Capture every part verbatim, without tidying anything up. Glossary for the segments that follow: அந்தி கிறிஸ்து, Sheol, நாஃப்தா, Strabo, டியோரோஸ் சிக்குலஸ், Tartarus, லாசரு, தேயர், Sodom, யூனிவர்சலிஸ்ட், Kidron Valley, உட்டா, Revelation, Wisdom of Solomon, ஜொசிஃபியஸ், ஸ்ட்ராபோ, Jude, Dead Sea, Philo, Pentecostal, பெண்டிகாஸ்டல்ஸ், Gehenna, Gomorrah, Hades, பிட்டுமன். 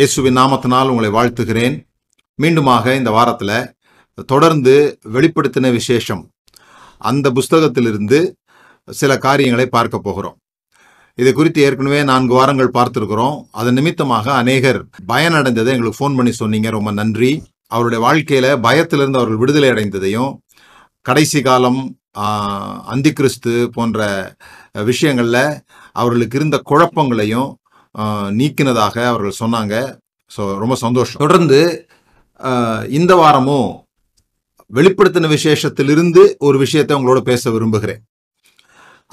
இயேசுவின் நாமத்தினால் உங்களை வாழ்த்துகிறேன். மீண்டுமாக இந்த வாரத்தில் தொடர்ந்து வெளிப்படுத்தின விசேஷம் அந்த புஸ்தகத்திலிருந்து சில காரியங்களை பார்க்க போகிறோம். இது குறித்து ஏற்கனவே நான்கு வாரங்கள் பார்த்துருக்கிறோம். அதன் நிமித்தமாக அநேகர் பயனடைந்ததை எங்களுக்கு ஃபோன் பண்ணி சொன்னீங்க. ரொம்ப நன்றி. அவருடைய வாழ்க்கையில் பயத்திலிருந்து அவர்கள் விடுதலை அடைந்ததையும் கடைசி காலம் அந்தி கிறிஸ்து போன்ற விஷயங்களில் அவர்களுக்கு இருந்த குழப்பங்களையும் நீக்கினதாக அவர்கள் சொன்னாங்க. ஸோ ரொம்ப சந்தோஷம். தொடர்ந்து இந்த வாரமும் வெளிப்படுத்தின விசேஷத்திலிருந்து ஒரு விஷயத்தை உங்களோட பேச விரும்புகிறேன்.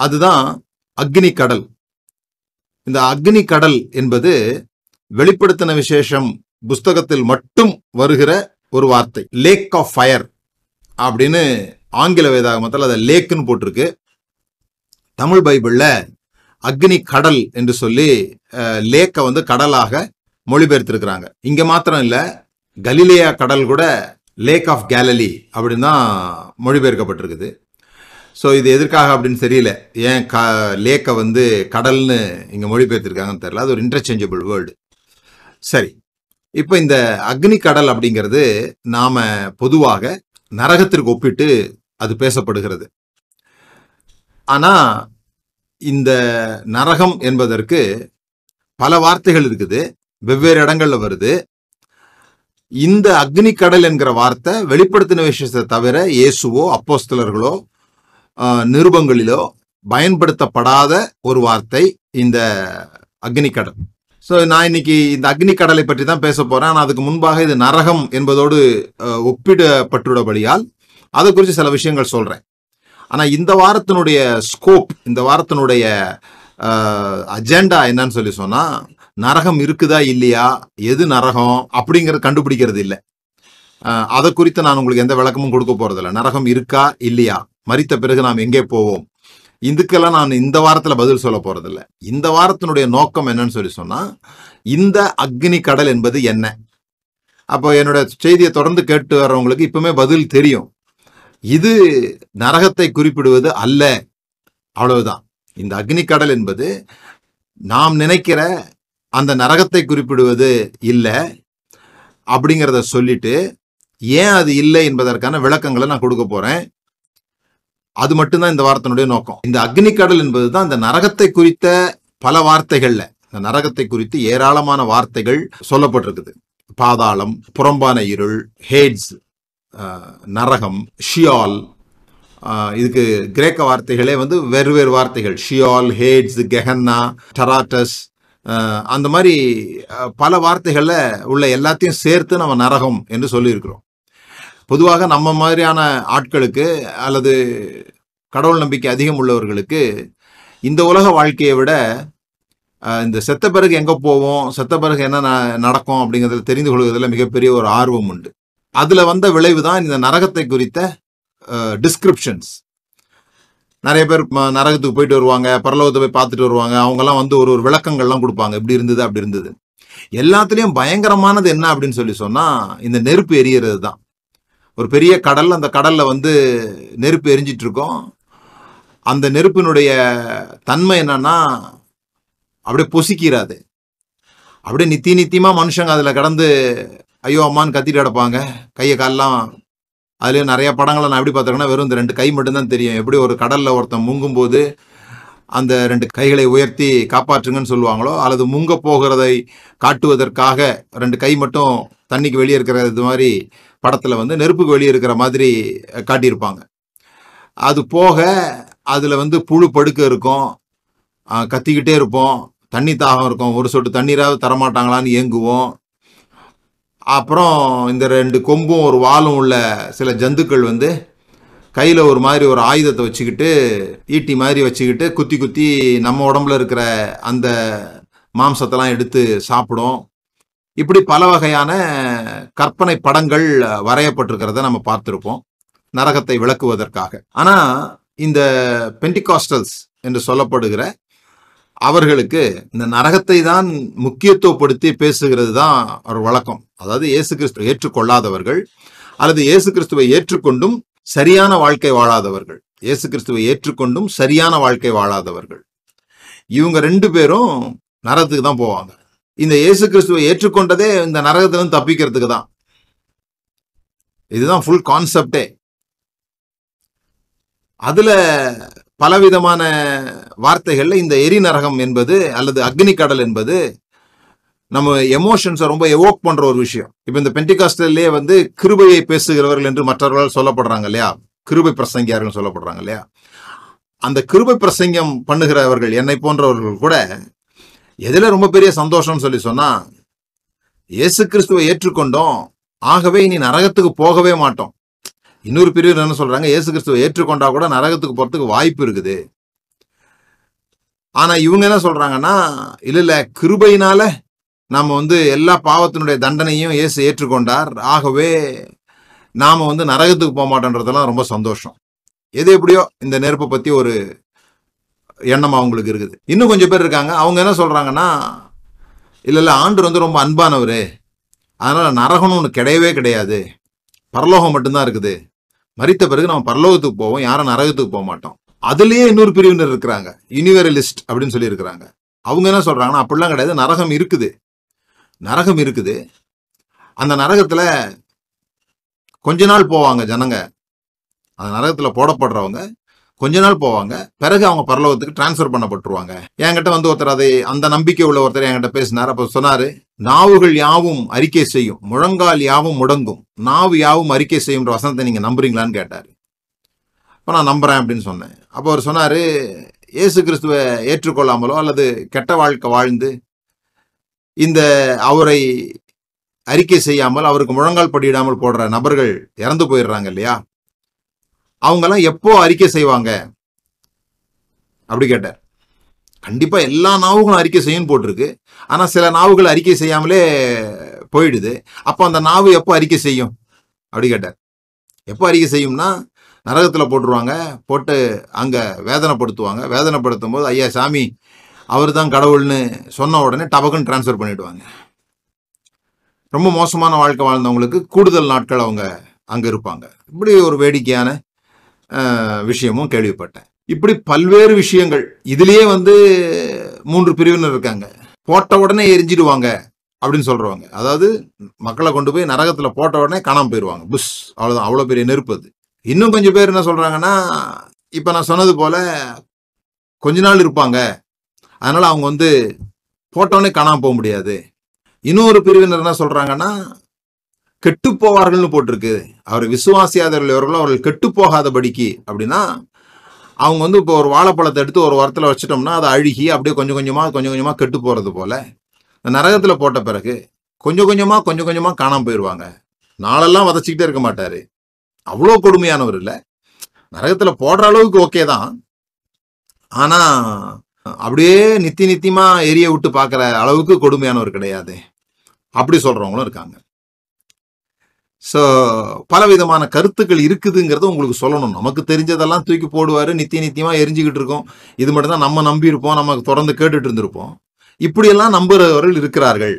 அதுதான் அக்னி கடல். இந்த அக்னி கடல் என்பது வெளிப்படுத்தின விசேஷம் புஸ்தகத்தில் மட்டும் வருகிற ஒரு வார்த்தை. லேக் ஆஃப் ஃபயர் அப்படின்னு ஆங்கில வேதாகமத்தில் அதை லேக்குன்னு போட்டிருக்கு. தமிழ் பைபிளில் அக்னி கடல் என்று சொல்லி லேக்கை வந்து கடலாக மொழிபெயர்த்திருக்கிறாங்க. இங்கே மாத்திரம் இல்லை, கலிலேயா கடல் கூட லேக் ஆஃப் கேலலி அப்படின்னு தான் மொழிபெயர்க்கப்பட்டிருக்குது. ஸோ இது எதற்காக அப்படின்னு தெரியல. ஏன் க லேக்கை வந்து கடல்னு இங்கே மொழிபெயர்த்திருக்காங்கன்னு தெரியல. அது ஒரு இன்டர்சேஞ்சபிள் வேர்டு. சரி, இப்போ இந்த அக்னி கடல் அப்படிங்கிறது நாம் பொதுவாக நரகத்திற்கு ஒப்பிட்டு அது பேசப்படுகிறது. ஆனால் இந்த நரகம் என்பதற்கு பல வார்த்தைகள் இருக்குது, வெவ்வேறு இடங்களில் வருது. இந்த அக்னி கடல் என்கிற வார்த்தை வெளிப்படுத்தின விஷயத்தை தவிர இயேசுவோ அப்போஸ்தலர்களோ நிருபங்களிலோ பயன்படுத்தப்படாத ஒரு வார்த்தை இந்த அக்னி கடல். ஸோ நான் இன்னைக்கு இந்த அக்னி கடலை பற்றி தான் பேச போகிறேன். ஆனால் அதுக்கு முன்பாக இது நரகம் என்பதோடு ஒப்பிடப்பட்டுள்ளபடியால் அதை குறித்து சில விஷயங்கள் சொல்கிறேன். ஆனால் இந்த வாரத்தினுடைய ஸ்கோப், இந்த வாரத்தினுடைய அஜெண்டா என்னன்னு சொல்லி சொன்னால், நரகம் இருக்குதா இல்லையா, எது நரகம் அப்படிங்கிறத கண்டுபிடிக்கிறது இல்லை. அதை குறித்து நான் உங்களுக்கு எந்த விளக்கமும் கொடுக்க போகிறதில்ல. நரகம் இருக்கா இல்லையா, மரித்த பிறகு நாம் எங்கே போவோம், இதுக்கெல்லாம் நான் இந்த வாரத்தில் பதில் சொல்ல போகிறதில்ல. இந்த வாரத்தினுடைய நோக்கம் என்னன்னு சொல்லி சொன்னால், இந்த அக்னி கடல் என்பது என்ன. அப்போ என்னோட செய்தியை தொடர்ந்து கேட்டு வர்றவங்களுக்கு இப்போவுமே பதில் தெரியும். இது நரகத்தை குறிப்பிடுவது அல்ல, அவ்வளவுதான். இந்த அக்னி கடல் என்பது நாம் நினைக்கிற அந்த நரகத்தை குறிப்பிடுவது இல்லை அப்படிங்கிறத சொல்லிட்டு, ஏன் அது இல்லை என்பதற்கான விளக்கங்களை நான் கொடுக்க போகிறேன். அது மட்டும்தான் இந்த வார்த்தையினுடைய நோக்கம். இந்த அக்னி கடல் என்பது தான் இந்த நரகத்தை குறித்த பல வார்த்தைகள்ல, இந்த நரகத்தை குறித்து ஏராளமான வார்த்தைகள் சொல்லப்பட்டிருக்குது. பாதாளம், புறம்பான இருள், ஹேட்ஸ் நரகம், ஷியால். இதுக்கு கிரேக்க வார்த்தைகளே வந்து வேறு வேறு வார்த்தைகள். ஷியால், ஹேட்ஸ், கெஹன்னா, டராட்டஸ், அந்த மாதிரி பல வார்த்தைகளில் உள்ள எல்லாத்தையும் சேர்த்து நம்ம நரகம் என்று சொல்லியிருக்கிறோம். பொதுவாக நம்ம மாதிரியான ஆட்களுக்கு அல்லது கடவுள் நம்பிக்கை அதிகம் உள்ளவர்களுக்கு இந்த உலக வாழ்க்கையை விட இந்த செத்த பிறகு எங்கே போவோம், செத்த பிறகு என்ன நடக்கும் அப்படிங்கிறதுல தெரிந்து கொள்வதில் மிகப்பெரிய ஒரு ஆர்வம் உண்டு. அதில் வந்த விளைவு தான் இந்த நரகத்தை குறித்த டிஸ்கிரிப்ஷன்ஸ். நிறைய பேர் நரகத்துக்கு போயிட்டு வருவாங்க, பரலோகத்தை போய் பார்த்துட்டு வருவாங்க. அவங்கெல்லாம் வந்து ஒரு ஒரு விளக்கங்கள்லாம் கொடுப்பாங்க. இப்படி இருந்தது, அப்படி இருந்தது. எல்லாத்துலேயும் பயங்கரமானது என்ன அப்படின்னு சொல்லி சொன்னால், இந்த நெருப்பு எரியறது தான். ஒரு பெரிய கடல், அந்த கடலில் வந்து நெருப்பு எரிஞ்சிட்டு இருக்கோம். அந்த நெருப்பினுடைய தன்மை என்னன்னா, அப்படியே பொசிக்கிறாது. அப்படியே நித்தி நித்தியமாக மனுஷங்க அதில் கடந்து ஐயோ அம்மான்னு கத்திட்டு கிடப்பாங்க. கையை காலெலாம் அதுலேயும் நிறையா படங்களை நான் எப்படி பார்த்துருக்கேன்னா, வெறும் இந்த ரெண்டு கை மட்டும்தான் தெரியும். எப்படி ஒரு கடலில் ஒருத்தன் முங்கும்போது அந்த ரெண்டு கைகளை உயர்த்தி காப்பாற்றுங்கன்னு சொல்லுவாங்களோ, அல்லது முங்க போகிறதை காட்டுவதற்காக ரெண்டு கை மட்டும் தண்ணிக்கு வெளியே இருக்கிற இது மாதிரி படத்தில் வந்து நெருப்புக்கு வெளியே இருக்கிற மாதிரி காட்டியிருப்பாங்க. அது போக அதில் வந்து புழு படுக்க இருக்கும், கத்திக்கிட்டே இருப்போம், தண்ணி தாகம் இருக்கும், ஒரு சொட்டு தண்ணீராக தரமாட்டாங்களான்னு ஏங்குவோம். அப்புறம் இந்த ரெண்டு கொம்பும் ஒரு வாலும் உள்ள சில ஜந்துக்கள் வந்து கையில் ஒரு மாதிரி ஒரு ஆயுதத்தை வச்சுக்கிட்டு, ஈட்டி மாதிரி வச்சுக்கிட்டு குத்தி குத்தி நம்ம உடம்புல இருக்கிற அந்த மாம்சத்தெல்லாம் எடுத்து சாப்பிடும். இப்படி பல வகையான கற்பனை படங்கள் வரையப்பட்டிருக்கிறத நம்ம பார்த்துருப்போம் நரகத்தை விளக்குவதற்காக. ஆனால் இந்த பெண்டிகாஸ்டல்ஸ் என்று சொல்லப்படுகிற அவர்களுக்கு இந்த நரகத்தை தான் முக்கியத்துவப்படுத்தி பேசுகிறது தான் ஒரு வழக்கம். அதாவது இயேசு கிறிஸ்துவை ஏற்றுக்கொள்ளாதவர்கள், அல்லது இயேசு கிறிஸ்துவை ஏற்றுக்கொண்டும் சரியான வாழ்க்கை வாழாதவர்கள், இயேசு கிறிஸ்துவை ஏற்றுக்கொண்டும் சரியான வாழ்க்கை வாழாதவர்கள், இவங்க ரெண்டு பேரும் நரகத்துக்கு தான் போவாங்க. இந்த இயேசு கிறிஸ்துவை ஏற்றுக்கொண்டதே இந்த நரகத்திலிருந்து தப்பிக்கிறதுக்கு தான். இதுதான் ஃபுல் கான்செப்டே. அதுல பலவிதமான வார்த்தைகள்ல இந்த எரி நரகம் என்பது அல்லது அக்னி கடல் என்பது நம்ம எமோஷன்ஸை ரொம்ப எவோக் பண்ற ஒரு விஷயம். இப்ப இந்த பெண்டிகாஸ்டல்லே வந்து கிருபையை பேசுகிறவர்கள் என்று மற்றவர்களால் சொல்லப்படுறாங்க இல்லையா, கிருபை பிரசங்கியார்கள் சொல்லப்படுறாங்க இல்லையா. அந்த கிருபை பிரசங்கம் பண்ணுகிறவர்கள் என்னை போன்றவர்கள் கூட எதுல ரொம்ப பெரிய சந்தோஷம்னு சொல்லி சொன்னா, இயேசு கிறிஸ்துவை ஏற்றுக்கொண்டோம், ஆகவே இனி நரகத்துக்கு போகவே மாட்டோம். இன்னொரு பிரிவு என்ன சொல்றாங்க, இயேசு கிறிஸ்துவை ஏற்றுக்கொண்டா கூட நரகத்துக்கு போறதுக்கு வாய்ப்பு இருக்குது. ஆனா இவங்க என்ன சொல்றாங்கன்னா, இல்ல இல்ல கிருபையினால நாம வந்து எல்லா பாவத்தினுடைய தண்டனையும் இயேசு ஏற்றுக்கொண்டார், ஆகவே நாம வந்து நரகத்துக்கு போக மாட்டோன்றதெல்லாம் ரொம்ப சந்தோஷம். எது எப்படியோ இந்த நெருப்பை பத்தி ஒரு எண்ணம் அவங்களுக்கு இருக்குது. இன்னும் கொஞ்சம் பேர் இருக்காங்க, அவங்க என்ன சொல்றாங்கன்னா, இல்ல இல்ல ஆண்டவர் வந்து ரொம்ப அன்பானவர், அதனால நரகம்னு ஒன்று கிடையவே கிடையாது, பரலோகம் மட்டும்தான் இருக்குது, மரித்த பிறகு நம்ம பரலோகத்துக்கு போவோம், யாரும் நரகத்துக்கு போக மாட்டோம். அதுலேயே இன்னொரு பிரிவினர் இருக்கிறாங்க, யூனிவர்சலிஸ்ட் அப்படின்னு சொல்லி இருக்கிறாங்க. அவங்க என்ன சொல்றாங்கன்னா, அப்படிலாம் கிடையாது, நரகம் இருக்குது, நரகம் இருக்குது, அந்த நரகத்துல கொஞ்ச நாள் போவாங்க ஜனங்க, அந்த நரகத்துல போடப்படுறவங்க கொஞ்ச நாள் போவாங்க, பிறகு அவங்க பரலோகத்துக்கு டிரான்ஸ்ஃபர் பண்ணப்பட்டுருவாங்க. என்கிட்ட வந்து ஒருத்தர் அதை அந்த நம்பிக்கை உள்ள ஒருத்தர் என்கிட்ட பேசினார். அப்ப சொன்னாரு, நாவுகள் யாவும் அறிக்கை செய்யும், முழங்கால் யாவும் முடங்கும், நாவு யாவும் அறிக்கை செய்யும்ன்ற வசனத்தை நீங்க நம்புறீங்களான்னு கேட்டாரு. அப்ப நான் நம்புறேன் அப்படின்னு சொன்னேன். அப்போ அவர் சொன்னாரு, இயேசு கிறிஸ்துவை ஏற்றுக்கொள்ளாமலோ அல்லது கெட்ட வாழ்க்கை வாழ்ந்து இந்த அவரை அறிக்கை செய்யாமல் அவருக்கு முழங்கால் படியிடாமல் போடுற நபர்கள் இறந்து போயிடுறாங்க இல்லையா, அவங்கெல்லாம் எப்போ அறிக்கை செய்வாங்க அப்படி கேட்டார். கண்டிப்பா எல்லா நாவுகளும் அறிக்கை செய்யும் போட்டிருக்கு, ஆனா சில நாவுகள் அறிக்கை செய்யாமலே போயிடுது. அப்போ அந்த நாவு எப்போ அறிக்கை செய்யும் அப்படி கேட்டார். எப்போ அறிக்கை செய்யும்னா, நரகத்துல போட்டுருவாங்க, போட்டு அங்க வேதனைப்படுத்துவாங்க, வேதனைப்படுத்தும் போது ஐயா சாமி அவர் தான் கடவுள்னு சொன்ன உடனே டபக்குன்னு டிரான்ஸ்ஃபர் பண்ணிடுவாங்க. ரொம்ப மோசமான வாழ்க்கை வாழ்ந்தவங்களுக்கு கூடுதல் நாட்கள் அவங்க அங்க இருப்பாங்க. இப்படி ஒரு வேடிக்கையான விஷயமும் கேள்விப்பட்டேன். இப்படி பல்வேறு விஷயங்கள். இதுலயே வந்து மூன்று பிரிவினர் இருக்காங்க. போட்ட உடனே எரிஞ்சிடுவாங்க அப்படின்னு சொல்றவங்க, அதாவது மக்களை கொண்டு போய் நரகத்துல போட்ட உடனே காணாம போயிடுவாங்க, புஷ், அவ்வளவுதான், அவ்வளவு பெரிய நெருப்பு அது. இன்னும் கொஞ்சம் பேர் என்ன சொல்றாங்கன்னா, இப்ப நான் சொன்னது போல கொஞ்ச நாள் இருப்பாங்க, அதனால அவங்க வந்து போட்டோடனே காணாம போக முடியாது. இன்னொரு பிரிவினர் என்ன சொல்றாங்கன்னா, கெட்டு போவார்கள்னு போட்டிருக்கு, அவர் விசுவாசியாதவர்கள் எவர்களோ அவர்கள் கெட்டு போகாதபடிக்கு. அப்படின்னா அவங்க வந்து இப்போ ஒரு வாழைப்பழத்தை எடுத்து ஒரு வாரத்தில் வச்சிட்டோம்னா அது அழுகி அப்படியே கொஞ்சம் கொஞ்சமாக கொஞ்சம் கொஞ்சமாக கெட்டு போகிறது போல, நரகத்தில் போட்ட பிறகு கொஞ்சம் கொஞ்சமாக கொஞ்சம் கொஞ்சமாக காணாமல் போயிடுவாங்க. நாளெல்லாம் வதச்சிக்கிட்டே இருக்க மாட்டார், அவ்வளோ கொடுமையானவர் இல்லை, நரகத்தில் போடுற அளவுக்கு ஓகே தான், ஆனால் அப்படியே நித்தி நித்தியமாக எரிய விட்டு பார்க்குற அளவுக்கு கொடுமையானவர் கிடையாது அப்படி சொல்கிறவங்களும் இருக்காங்க. ஸோ பலவிதமான கருத்துக்கள் இருக்குதுங்கிறத உங்களுக்கு சொல்லணும். நமக்கு தெரிஞ்சதெல்லாம் தூக்கி போடுவார், நித்திய நித்தியமாக எரிஞ்சிக்கிட்டு இருக்கோம், இது மட்டும்தான் நம்ம நம்பியிருப்போம், நமக்கு தொடர்ந்து கேட்டுட்டு இருந்திருப்போம். இப்படியெல்லாம் நம்புகிறவர்கள் இருக்கிறார்கள்.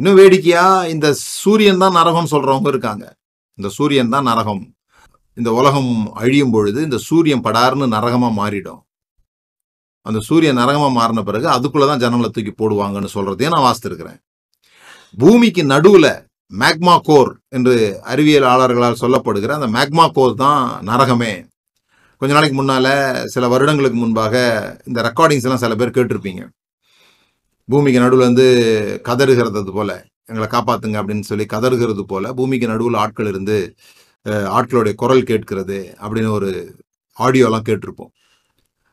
இன்னும் வேடிக்கையாக இந்த சூரியன் தான் நரகம்னு சொல்கிறவங்க இருக்காங்க. இந்த சூரியன் தான் நரகம், இந்த உலகம் அழியும் பொழுது இந்த சூரியன் படார்னு நரகமாக மாறிடும், அந்த சூரியன் நரகமாக மாறின பிறகு அதுக்குள்ளே தான் ஜனங்களை தூக்கி போடுவாங்கன்னு சொல்கிறதையும் நான் வாசித்திருக்கிறேன். பூமிக்கு நடுவில் மேக்மா கோர் என்று அறிவியலாளர்களால் சொல்லப்படுகிற அந்த மேக்மா கோர் தான் நரகமே. கொஞ்ச நாளைக்கு முன்னால், சில வருடங்களுக்கு முன்பாக இந்த ரெக்கார்டிங்ஸ் எல்லாம் சில பேர் கேட்டிருப்பீங்க, பூமிக்கு நடுவில் வந்து கதறுகிறது போல, எங்களை காப்பாற்றுங்க அப்படின்னு சொல்லி கதறுகிறது போல பூமிக்கு நடுவில் ஆட்கள் இருந்து ஆட்களுடைய குரல் கேட்கிறது அப்படின்னு ஒரு ஆடியோலாம் கேட்டிருப்போம்.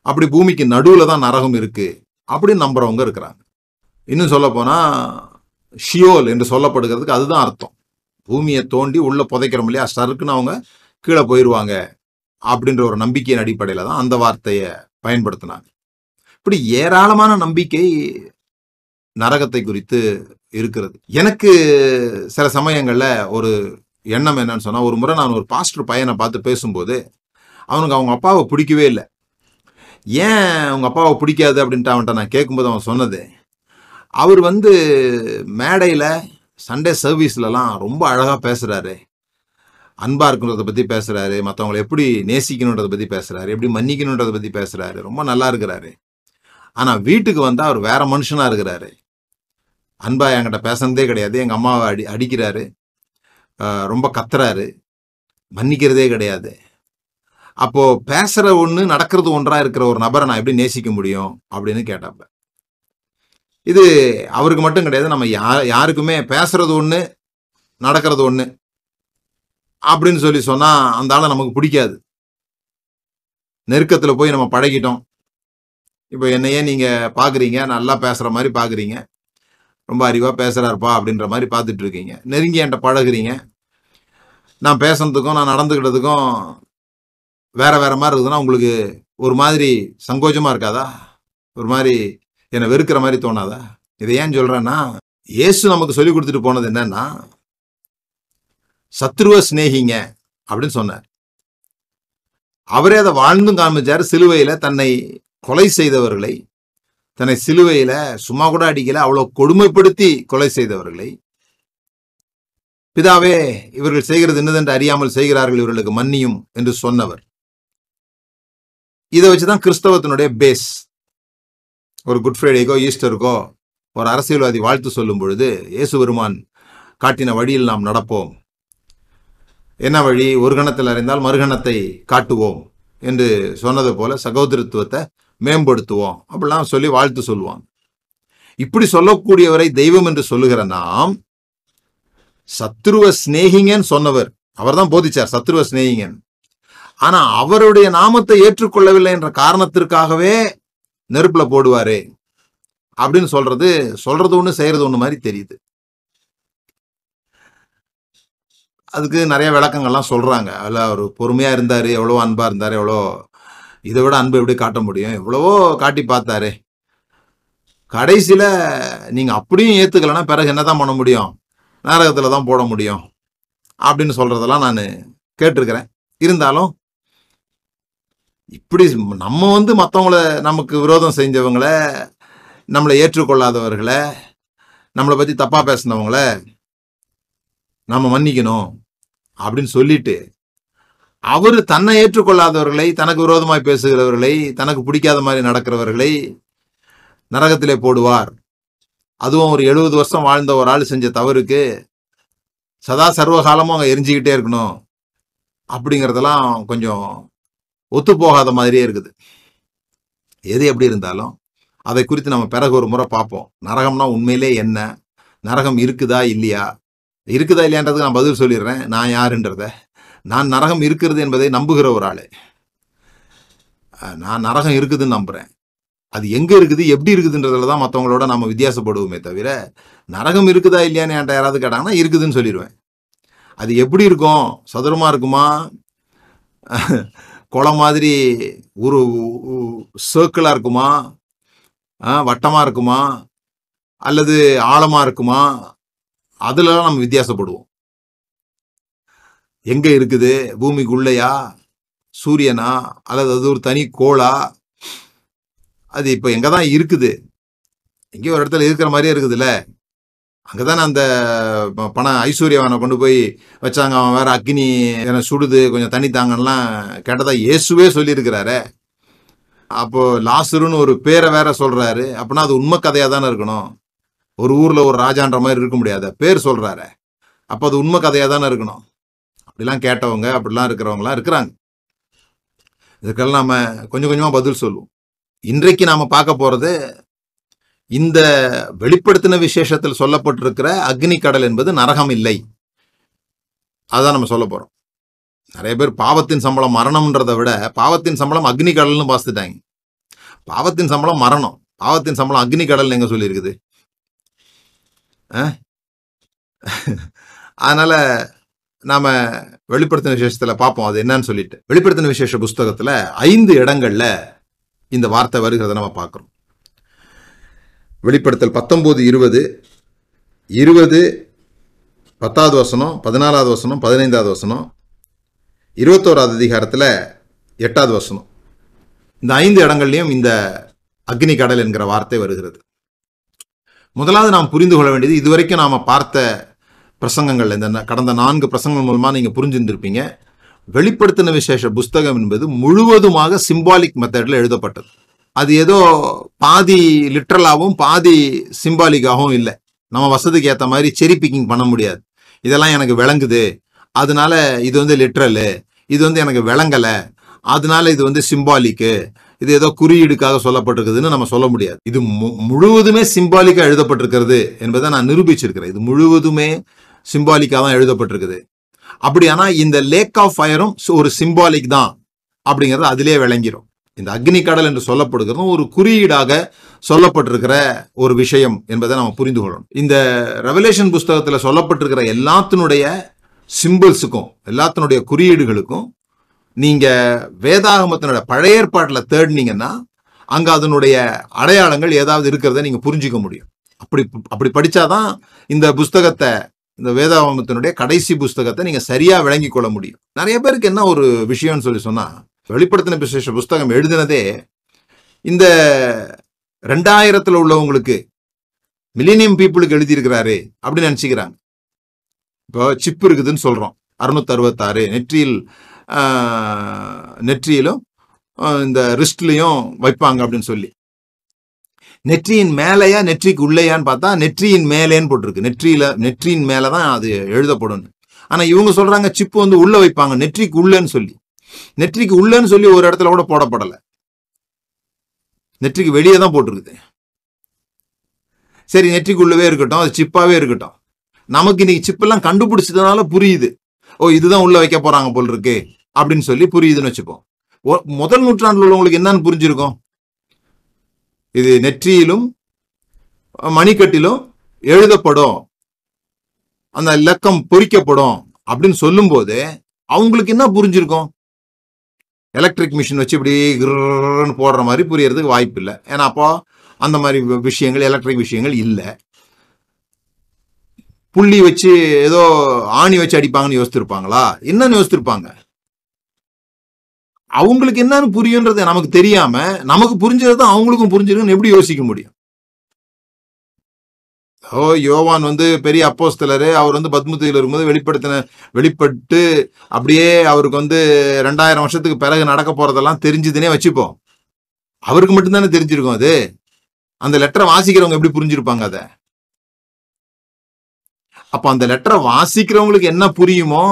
அப்படி பூமிக்கு நடுவில் தான் நரகம் இருக்குது அப்படின்னு நம்புறவங்க இருக்கிறாங்க. இன்னும் சொல்ல போனால் ஷியோல் என்று சொல்லப்படுகிறதுக்கு அதுதான் அர்த்தம். பூமியை தோண்டி உள்ளே புதைக்கிறோம் இல்லையா, சருக்குன்னு அவங்க கீழே போயிடுவாங்க அப்படின்ற ஒரு நம்பிக்கையின் அடிப்படையில் தான் அந்த வார்த்தையை பயன்படுத்தினாங்க. இப்படி ஏராளமான நம்பிக்கை நரகத்தை குறித்து இருக்கிறது. எனக்கு சில சமயங்களில் ஒரு எண்ணம் என்னன்னு சொன்னால், ஒரு முறை நான் ஒரு பாஸ்டர் பையனை பார்த்து பேசும்போது, அவனுக்கு அவங்க அப்பாவை பிடிக்கவே இல்லை. ஏன் அவங்க அப்பாவை பிடிக்காது அப்படின்ட்டு அவன்கிட்ட நான் கேட்கும்போது அவன் சொன்னது, அவர் வந்து மேடையில் சண்டே சர்வீஸ்லலாம் ரொம்ப அழகாக பேசுகிறாரு, அன்பாக இருக்குன்றதை பற்றி பேசுகிறாரு, மற்றவங்களை எப்படி நேசிக்கணுன்றதை பற்றி பேசுகிறாரு, எப்படி மன்னிக்கணுன்றதை பற்றி பேசுகிறாரு, ரொம்ப நல்லா இருக்கிறாரு. ஆனால் வீட்டுக்கு வந்து அவர் வேற மனுஷனாக இருக்கிறாரு, அன்பா என்கிட்ட பேசுனதே கிடையாது, எங்கள் அம்மாவை அடி அடிக்கிறாரு ரொம்ப கத்துறாரு, மன்னிக்கிறதே கிடையாது. அப்போது பேசுகிற ஒன்று நடக்கிறது ஒன்றாக இருக்கிற ஒரு நபரை நான் எப்படி நேசிக்க முடியும் அப்படின்னு கேட்டாப்ப, இது அவருக்கு மட்டும் கிடையாது, நம்ம யா யாருக்குமே பேசுகிறது ஒன்று நடக்கிறது ஒன்று அப்படின்னு சொல்லி சொன்னால் அந்த ஆளை நமக்கு பிடிக்காது. நெருக்கத்தில் போய் நம்ம பழகிட்டோம். இப்போ என்னையே நீங்கள் பார்க்குறீங்க, நல்லா பேசுகிற மாதிரி பார்க்குறீங்க, ரொம்ப அறிவாக பேசுகிறாருப்பா அப்படின்ற மாதிரி பார்த்துட்டு இருக்கீங்க. நெருங்கி என்கிட்ட பழகுறீங்க, நான் பேசுனதுக்கும் நான் நடந்துக்கிட்டதுக்கும் வேற வேற மாதிரி இருக்குதுன்னா உங்களுக்கு ஒரு மாதிரி சங்கோஜமாக இருக்காதா? ஒரு மாதிரி என்னை வெறுக்கிற மாதிரி தோணாதா? இதை ஏன் சொல்கிறேன்னா, இயேசு நமக்கு சொல்லி கொடுத்துட்டு போனது என்னன்னா, சத்ருவ ஸ்நேகிங்க அப்படின்னு சொன்னார். அவரே அதை வாழ்ந்தும் காமிச்சார். சிலுவையில் தன்னை கொலை செய்தவர்களை, தன்னை சிலுவையில் சும்மா கூட அடிக்கல, அவ்வளோ கொடுமைப்படுத்தி கொலை செய்தவர்களை, பிதாவே இவர்கள் செய்கிறது என்னதென்று அறியாமல் செய்கிறார்கள், இவர்களுக்கு மன்னியும் என்று சொன்னவர். இதை வச்சுதான் கிறிஸ்தவத்தினுடைய பேஸ். ஒரு குட் ஃப்ரைடேக்கோ ஈஸ்டருக்கோ ஒரு அரசியல்வாதி வாழ்த்து சொல்லும் பொழுது, இயேசு பெருமான் காட்டின வழியில் நாம் நடப்போம், என்ன வழி, ஒரு கணத்தில் அறிந்தால் மறுகணத்தை காட்டுவோம் என்று சொன்னது போல சகோதரத்துவத்தை மேம்படுத்துவோம் அப்படிலாம் சொல்லி வாழ்த்து சொல்லுவாங்க. இப்படி சொல்லக்கூடியவரை தெய்வம் என்று சொல்லுகிற நாம், சத்ருவ ஸ்நேகிங்கன்னு சொன்னவர் அவர் தான் போதிச்சார் சத்ருவ ஸ்நேகிங்கன். ஆனா அவருடைய நாமத்தை ஏற்றுக்கொள்ளவில்லை என்ற காரணத்திற்காகவே நெருப்புல போடுவாரே அப்படின்னு சொல்றது சொல்றது ஒண்ணு செய்யறது ஒண்ணு மாதிரி தெரியுது. அதுக்கு நிறைய விளக்கங்கள்லாம் சொல்றாங்க. அதுல அவர் பொறுமையா இருந்தாரு, எவ்வளவோ அன்பா இருந்தாரு, எவ்வளோ இதை விட அன்பு எப்படி காட்ட முடியும், எவ்வளவோ காட்டி பார்த்தாரு. கடைசியில நீங்க அப்படியும் ஏத்துக்கலன்னா பிறகு என்னதான் பண்ண முடியும், நரகத்தில் தான் போட முடியும் அப்படின்னு சொல்கிறதெல்லாம் நான் கேட்டிருக்கிறேன். இருந்தாலும் இப்படி நம்ம வந்து மற்றவங்கள, நமக்கு விரோதம் செஞ்சவங்களை, நம்மளை ஏற்றுக்கொள்ளாதவர்களை, நம்மளை பற்றி தப்பாக பேசினவங்கள நம்ம மன்னிக்கணும் அப்படின்னு சொல்லிட்டு, அவர் தன்னை ஏற்றுக்கொள்ளாதவர்களை, தனக்கு விரோதமாய் பேசுகிறவர்களை, தனக்கு பிடிக்காத மாதிரி நடக்கிறவர்களை நரகத்திலே போடுவார். அதுவும் ஒரு எழுபது வருஷம் வாழ்ந்த ஒரு ஆள் செஞ்ச தவறுக்கு சதா சர்வகாலமும் அவங்க எரிஞ்சிக்கிட்டே இருக்கணும் அப்படிங்கிறதெல்லாம் கொஞ்சம் ஒத்து போகாத மாதிரியே இருக்குது. எது எப்படி இருந்தாலும் அதை குறித்து நம்ம பிறகு ஒரு முறை பார்ப்போம். நரகம்னா உண்மையிலே என்ன, நரகம் இருக்குதா இல்லையா, இருக்குதா இல்லையான்றதுக்கு நான் பதில் சொல்லிடுறேன். நான் யாருன்றத, நான் நரகம் இருக்கிறது என்பதை நம்புகிற ஒரு ஆள். நான் நரகம் இருக்குதுன்னு நம்புகிறேன். அது எங்கே இருக்குது, எப்படி இருக்குதுன்றதுல தான் மற்றவங்களோட நம்ம வித்தியாசப்படுவோமே தவிர, நரகம் இருக்குதா இல்லையான்னு என்கிட்ட யாராவது கேட்டாங்கன்னா இருக்குதுன்னு சொல்லிடுவேன். அது எப்படி இருக்கும், சதுரமாக இருக்குமா, குளம் மாதிரி ஒரு சர்க்கிளாக இருக்குமா, வட்டமாக இருக்குமா, அல்லது ஆழமாக இருக்குமா, அதுலலாம் நம்ம வித்தியாசப்படுவோம். எங்கே இருக்குது, பூமிக்குள்ளையா, சூரியனா, அல்லது அது ஒரு தனி கோளா, அது இப்போ எங்கே தான் இருக்குது, எங்கேயோ ஒரு இடத்துல இருக்கிற மாதிரியே இருக்குதுல்ல, அங்கே தானே அந்த பண ஐஸ்வர்யாவனை கொண்டு போய் வச்சாங்க, அவன் வேறு அக்னி என்னை சுடுது கொஞ்சம் தண்ணி தாங்கலாம் கேட்டதா இயேசுவே சொல்லியிருக்கிறாரு. அப்போது லாசருன்னு ஒரு பேரை வேற சொல்கிறாரு. அப்படின்னா அது உண்மை கதையாக தானே இருக்கணும். ஒரு ஊரில் ஒரு ராஜான்ற மாதிரி இருக்க முடியாத பேர் சொல்கிறாரு, அப்போ அது உண்மை கதையாக தானே இருக்கணும். அப்படிலாம் கேட்டவங்க, அப்படிலாம் இருக்கிறவங்களாம் இருக்கிறாங்க. இதுக்கெல்லாம் நம்ம கொஞ்சம் கொஞ்சமாக பதில் சொல்லுவோம். இன்றைக்கு நாம் பார்க்க போகிறது இந்த வெளிப்படுத்தின விசேஷத்தில் சொல்லப்பட்டிருக்கிற அக்னி கடல் என்பது நரகம் இல்லை, அதுதான் நம்ம சொல்ல போகிறோம். நிறைய பேர் பாவத்தின் சம்பளம் மரணம்ன்றதை விட பாவத்தின் சம்பளம் அக்னி கடல்னு பாசிட்டாங்க. பாவத்தின் சம்பளம் மரணம், பாவத்தின் சம்பளம் அக்னி கடல் எங்கே சொல்லியிருக்குது? அதனால் நாம் வெளிப்படுத்தின விசேஷத்தில் பார்ப்போம் அது என்னன்னு சொல்லிட்டு. வெளிப்படுத்தின விசேஷ புஸ்தகத்தில் ஐந்து இடங்களில் இந்த வார்த்தை வருகிறத நம்ம பார்க்குறோம். வெளிப்படுத்தல் பத்தொம்போது இருபது, இருபது பத்தாவது வசனம், பதினாலாவது வசனம், பதினைந்தாவது வசனம், இருபத்தோராவது அதிகாரத்தில் எட்டாவது வசனம். இந்த ஐந்து இடங்கள்லையும் இந்த அக்னி கடல் என்கிற வார்த்தை வருகிறது. முதலாவது நாம் புரிந்து கொள்ள வேண்டியது, இதுவரைக்கும் நாம் பார்த்த பிரசங்கங்கள், இந்த கடந்த நான்கு பிரசங்கங்கள் மூலமாக நீங்கள் புரிஞ்சுருந்துருப்பீங்க, வெளிப்படுத்தின விசேஷ புஸ்தகம் என்பது முழுவதுமாக சிம்பாலிக் மெத்தடில் எழுதப்பட்டது. அது ஏதோ பாதி லிட்ரலாகவும் பாதி சிம்பாலிக்காகவும் இல்லை. நம்ம வசதிக்கு ஏற்ற மாதிரி செரி பிக்கிங் பண்ண முடியாது. இதெல்லாம் எனக்கு விளங்குது, அதனால இது வந்து லிட்ரலு, இது வந்து எனக்கு விளங்கலை, அதனால இது வந்து சிம்பாலிக்கு, இது ஏதோ குறியீடுக்காக சொல்லப்பட்டிருக்குதுன்னு நம்ம சொல்ல முடியாது. இது முழுவதுமே சிம்பாலிக்காக எழுதப்பட்டிருக்கிறது என்பதை நான் நிரூபிச்சிருக்கிறேன். இது முழுவதுமே சிம்பாலிக்காக தான் எழுதப்பட்டிருக்குது. அப்படியானா இந்த லேக் ஆஃப் ஃபயரும் ஒரு சிம்பாலிக் தான் அப்படிங்கிறது அதிலே விளங்கிடும். இந்த அக்னி கடல் என்று சொல்லப்படுகிறதும் ஒரு குறியீடாக சொல்லப்பட்டிருக்கிற ஒரு விஷயம் என்பதை நம்ம புரிந்து கொள்ளணும். இந்த ரெவலேஷன் புஸ்தகத்தில் சொல்லப்பட்டிருக்கிற எல்லாத்தினுடைய சிம்பிள்ஸுக்கும் எல்லாத்தினுடைய குறியீடுகளுக்கும் நீங்கள் வேதாகமத்தினுடைய பழைய ஏற்பாட்டில் தேடினீங்கன்னா அங்கே அதனுடைய அடையாளங்கள் ஏதாவது இருக்கிறத நீங்கள் புரிஞ்சிக்க முடியும். அப்படி அப்படி படித்தாதான் இந்த புஸ்தகத்தை, இந்த வேதாகமத்தினுடைய கடைசி புஸ்தகத்தை நீங்கள் சரியாக விளங்கி கொள்ள முடியும். நிறைய பேருக்கு என்ன ஒரு விஷயம்னு சொல்லி சொன்னால், வெளிப்படுத்தின விசேஷ புஸ்தகம் எழுதினதே இந்த ரெண்டாயிரத்தில் உள்ளவங்களுக்கு, மில்லினியம் பீப்புளுக்கு எழுதியிருக்கிறாரு அப்படின்னு நினச்சிக்கிறாங்க. இப்போ சிப்பு இருக்குதுன்னு சொல்கிறோம், அறுநூத்தறுபத்தாறு நெற்றியில் நெற்றியிலும் இந்த ரிஸ்ட்லையும் வைப்பாங்க அப்படின்னு சொல்லி, நெற்றியின் மேலையா நெற்றிக்கு உள்ளேயான்னு பார்த்தா நெற்றியின் மேலேன்னு போட்டிருக்கு. நெற்றியில நெற்றியின் மேலே தான் அது எழுதப்படும். ஆனால் இவங்க சொல்கிறாங்க சிப்பு வந்து உள்ளே வைப்பாங்க நெற்றிக்கு உள்ளேன்னு சொல்லி. நெற்றிக்கு உள்ளேன்னு சொல்லி ஒரு இடத்துல கூட போடப்படலை, நெற்றிக்கு வெளியே தான் போட்டிருக்குது. சரி, நெற்றிக்குள்ளவே இருக்கட்டும், அது சிப்பாவே இருக்கட்டும், நமக்கு இன்னைக்கு சிப்பெல்லாம் கண்டுபிடிச்சதுனால புரியுது, ஓ இதுதான் உள்ள வைக்க போறாங்க போல் இருக்கு அப்படின்னு சொல்லி புரியுதுன்னு வச்சுப்போம். முதல் நூற்றாண்டுல உள்ளவங்களுக்கு என்னன்னு புரிஞ்சிருக்கும்? இது நெற்றியிலும் மணிக்கட்டிலும் எழுதப்படும், அந்த இலக்கம் பொறிக்கப்படும் அப்படின்னு சொல்லும் போது அவங்களுக்கு என்ன புரிஞ்சிருக்கும்? எலக்ட்ரிக் மிஷின் வச்சு இப்படி கிரன்னு போடுற மாதிரி புரியறதுக்கு வாய்ப்பு இல்லை. ஏன்னா அப்போ அந்த மாதிரி விஷயங்கள், எலக்ட்ரிக் விஷயங்கள் இல்லை. புள்ளி வச்சு ஏதோ ஆணி வச்சு அடிப்பாங்கன்னு யோசித்திருப்பாங்களா? என்னன்னு யோசித்திருப்பாங்க. அவங்களுக்கு என்னன்னு புரியுன்றது நமக்கு தெரியாம, நமக்கு புரிஞ்சது தான் அவங்களுக்கும் புரிஞ்சிருக்குன்னு எப்படி யோசிக்க முடியும்? ஓ யோவான் வந்து பெரிய அப்போஸ்தலரு, அவர் வந்து பத்மத்தில இருக்கும்போது வெளிப்படுத்தின வெளிப்பட்டு அப்படியே அவருக்கு வந்து ரெண்டாயிரம் வருஷத்துக்கு பிறகு நடக்க போறதெல்லாம் தெரிஞ்சதுன்னே வச்சுப்போம். அவருக்கு மட்டும்தானே தெரிஞ்சிருக்கும் அது. அந்த லெட்டரை வாசிக்கிறவங்க எப்படி புரிஞ்சிருப்பாங்க அதை? அப்போ அந்த லெட்டரை வாசிக்கிறவங்களுக்கு என்ன புரியுமோ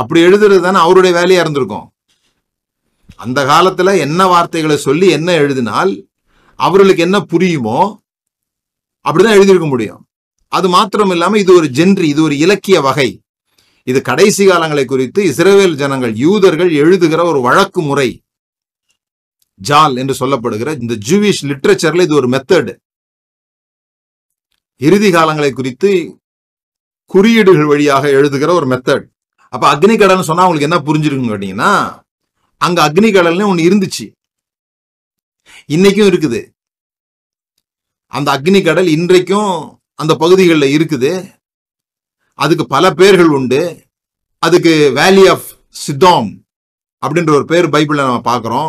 அப்படி எழுதுறது தானே அவருடைய வேலையாக இருந்திருக்கும். அந்த காலத்தில் என்ன வார்த்தைகளை சொல்லி என்ன எழுதினால் அவர்களுக்கு என்ன புரியுமோ அப்படிதான் எழுதியிருக்க முடியும். அது மாத்திரம் இல்லாமல் இது ஒரு ஜென்ரி, இது ஒரு இலக்கிய வகை. இது கடைசி காலங்களை குறித்து இஸ்ரவேல் ஜனங்கள், யூதர்கள் எழுதுகிற ஒரு வழக்கு முறை, ஜால் என்று சொல்லப்படுகிற இந்த ஜூவிஷ் லிட்ரேச்சர்ல இது ஒரு மெத்தடு. இறுதி காலங்களை குறித்து குறியீடுகள் வழியாக எழுதுகிற ஒரு மெத்தட். அப்போ அக்னி கடல்னு சொன்னால் அவங்களுக்கு என்ன புரிஞ்சிருக்குன்னு கேட்டிங்கன்னா, அங்கே அக்னி கடல்னு ஒன்று இருந்துச்சு, இன்றைக்கும் இருக்குது. அந்த அக்னி கடல் இன்றைக்கும் அந்த பகுதிகளில் இருக்குது. அதுக்கு பல பேர்கள் உண்டு. அதுக்கு வேலி ஆஃப் சிடாம் அப்படின்ற ஒரு பேர் பைபிளில் நம்ம பார்க்குறோம்.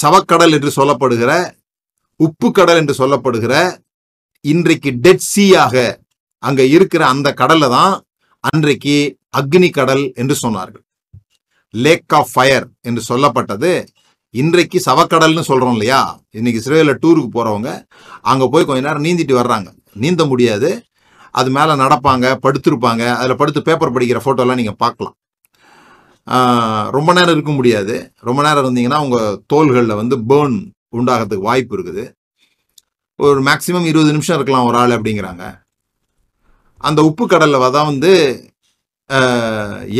சவக்கடல் என்று சொல்லப்படுகிற, உப்பு கடல் என்று சொல்லப்படுகிற, இன்றைக்கு டெட் சீயாக அங்க இருக்கிற அந்த கடலை தான் அன்றைக்கு அக்னி கடல் என்று சொன்னார்கள். லேக் ஆஃப் ஃபயர் என்று சொல்லப்பட்டது இன்றைக்கு சவக்கடல்னு சொல்றோம் இல்லையா? இன்னைக்கு இஸ்ரேல டூருக்கு போறவங்க அங்க போய் கொஞ்ச நேரம் நீந்திட்டு வர்றாங்க. நீந்த முடியாது, அது மேல நடப்பாங்க, படுத்திருப்பாங்க, அதுல படுத்து பேப்பர் படிக்கிற போட்டோ எல்லாம் நீங்க பார்க்கலாம். ரொம்ப நேரம் இருக்க முடியாது. ரொம்ப நேரம் இருந்தீங்கன்னா உங்க தோள்களில் வந்து பேர்ன் உண்டாகிறதுக்கு வாய்ப்பு இருக்குது. ஒரு மேக்சிமம் இருபது நிமிஷம் இருக்கலாம் ஒரு ஆள் அப்படிங்கிறாங்க. அந்த உப்பு கடல்ல தான் வந்து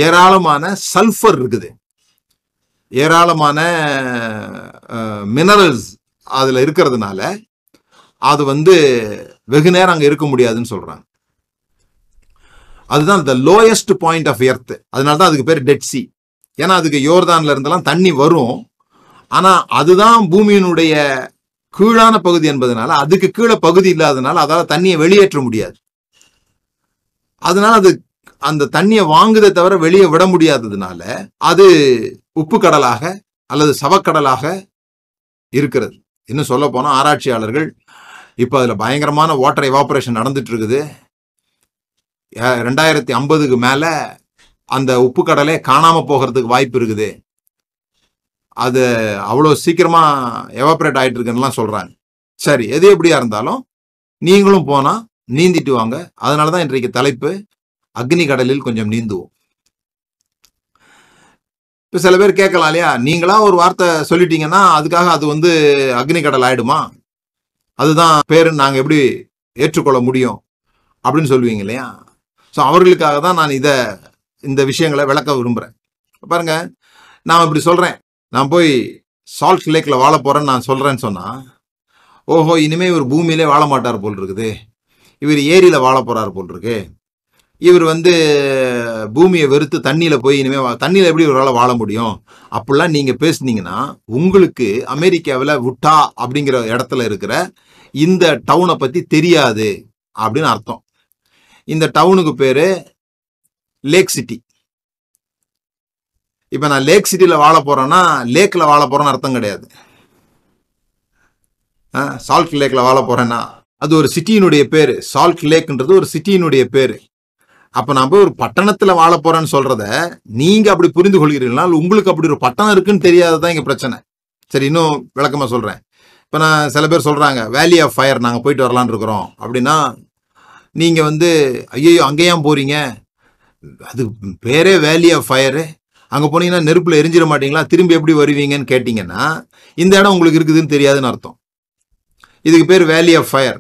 ஏராளமான சல்ஃபர் இருக்குது, ஏராளமான மினரல்ஸ் அதில் இருக்கிறதுனால அது வந்து வெகு நேரம் அங்கே இருக்க முடியாதுன்னு சொல்கிறாங்க. அதுதான் the lowest point of earth. அதனால தான் அதுக்கு பேர் டெட் சி. ஏன்னா அதுக்கு யோர்தான்ல இருந்தெல்லாம் தண்ணி வரும், ஆனால் அதுதான் பூமியினுடைய கீழான பகுதி என்பதனால, அதுக்கு கீழே பகுதி இல்லாதனால அதால் தண்ணியை வெளியேற்ற முடியாது. அதனால அது அந்த தண்ணியை வாங்குதை தவிர வெளியே விட முடியாததுனால அது உப்பு கடலாக அல்லது சவக்கடலாக இருக்கிறது. இன்னும் சொல்ல போனால் ஆராய்ச்சியாளர்கள் இப்போ அதில் பயங்கரமான வாட்டர் எவாபரேஷன் நடந்துட்டு இருக்குது. ரெண்டாயிரத்தி ஐம்பதுக்கு மேலே அந்த உப்பு கடலே காணாமல் போகிறதுக்கு வாய்ப்பு இருக்குது. அது அவ்வளோ சீக்கிரமாக எவாபரேட் ஆகிட்டு இருக்குன்னுலாம் சொல்கிறாங்க. சரி, எது எப்படியா இருந்தாலும் நீங்களும் போனால் நீந்திட்டு வாங்க. அதனாலதான் இன்றைக்கு தலைப்பு அக்னி கடலில் கொஞ்சம் நீந்துவோம். இப்போ சில பேர் கேட்கலாம் இல்லையா, நீங்களா ஒரு வார்த்தை சொல்லிட்டீங்கன்னா அதுக்காக அது வந்து அக்னி கடல் ஆயிடுமா, அதுதான் பேருன்னு நாங்கள் எப்படி ஏற்றுக்கொள்ள முடியும் அப்படின்னு சொல்லுவீங்க இல்லையா. ஸோ அவர்களுக்காக தான் நான் இதை இந்த விஷயங்களை விளக்க விரும்புகிறேன். பாருங்க, நான் இப்படி சொல்கிறேன், நான் போய் சால்ட் லேக்கில் வாழ போகிறேன்னு நான் சொல்கிறேன்னு சொன்னால், ஓஹோ இனிமேல் இவர் பூமியிலே வாழ மாட்டார் போல் இருக்குது, இவர் ஏரியில் வாழ போகிறார் போல் இருக்கு, இவர் வந்து பூமியை வெறுத்து தண்ணியில் போய் இனிமேல் தண்ணியில் எப்படி இவரால் வாழ முடியும் அப்படிலாம் நீங்கள் பேசுனீங்கன்னா, உங்களுக்கு அமெரிக்காவில் உட்டா அப்படிங்கிற இடத்துல இருக்கிற இந்த டவுனை பற்றி தெரியாது அப்படின்னு அர்த்தம். இந்த டவுனுக்கு பேர் லேக் சிட்டி. இப்போ நான் லேக் சிட்டியில் வாழ போகிறேன்னா லேக்கில் வாழ போகிறேன்னு அர்த்தம் கிடையாது. சால்ட் லேக்கில் வாழ போகிறேன்னா அது ஒரு சிட்டியினுடைய பேர், சால்ட் லேக்ன்றது ஒரு சிட்டியினுடைய பேர். அப்போ நான் போய் ஒரு பட்டணத்தில் வாழ போகிறேன்னு சொல்கிறத நீங்கள் அப்படி புரிந்து கொள்கிறீங்கன்னா, உங்களுக்கு அப்படி ஒரு பட்டணம் இருக்குன்னு தெரியாது தான் இங்கே பிரச்சனை. சரி, இன்னும் விளக்கமாக சொல்கிறேன். இப்போ நான் சில பேர் சொல்கிறாங்க வேலி ஆஃப் ஃபயர் நாங்கள் போயிட்டு வரலான்னு இருக்கிறோம் அப்படின்னா, நீங்கள் வந்து ஐயோ அங்கேயாம் போகிறீங்க, அது பேரே வேலி ஆஃப் ஃபயரு, அங்கே போனீங்கன்னா நெருப்பில் எரிஞ்சிட மாட்டீங்களா, திரும்பி எப்படி வருவீங்கன்னு கேட்டிங்கன்னா, இந்த இடம் உங்களுக்கு இருக்குதுன்னு தெரியாதுன்னு அர்த்தம். இதுக்கு பேர் வேலி ஆஃப் ஃபயர்,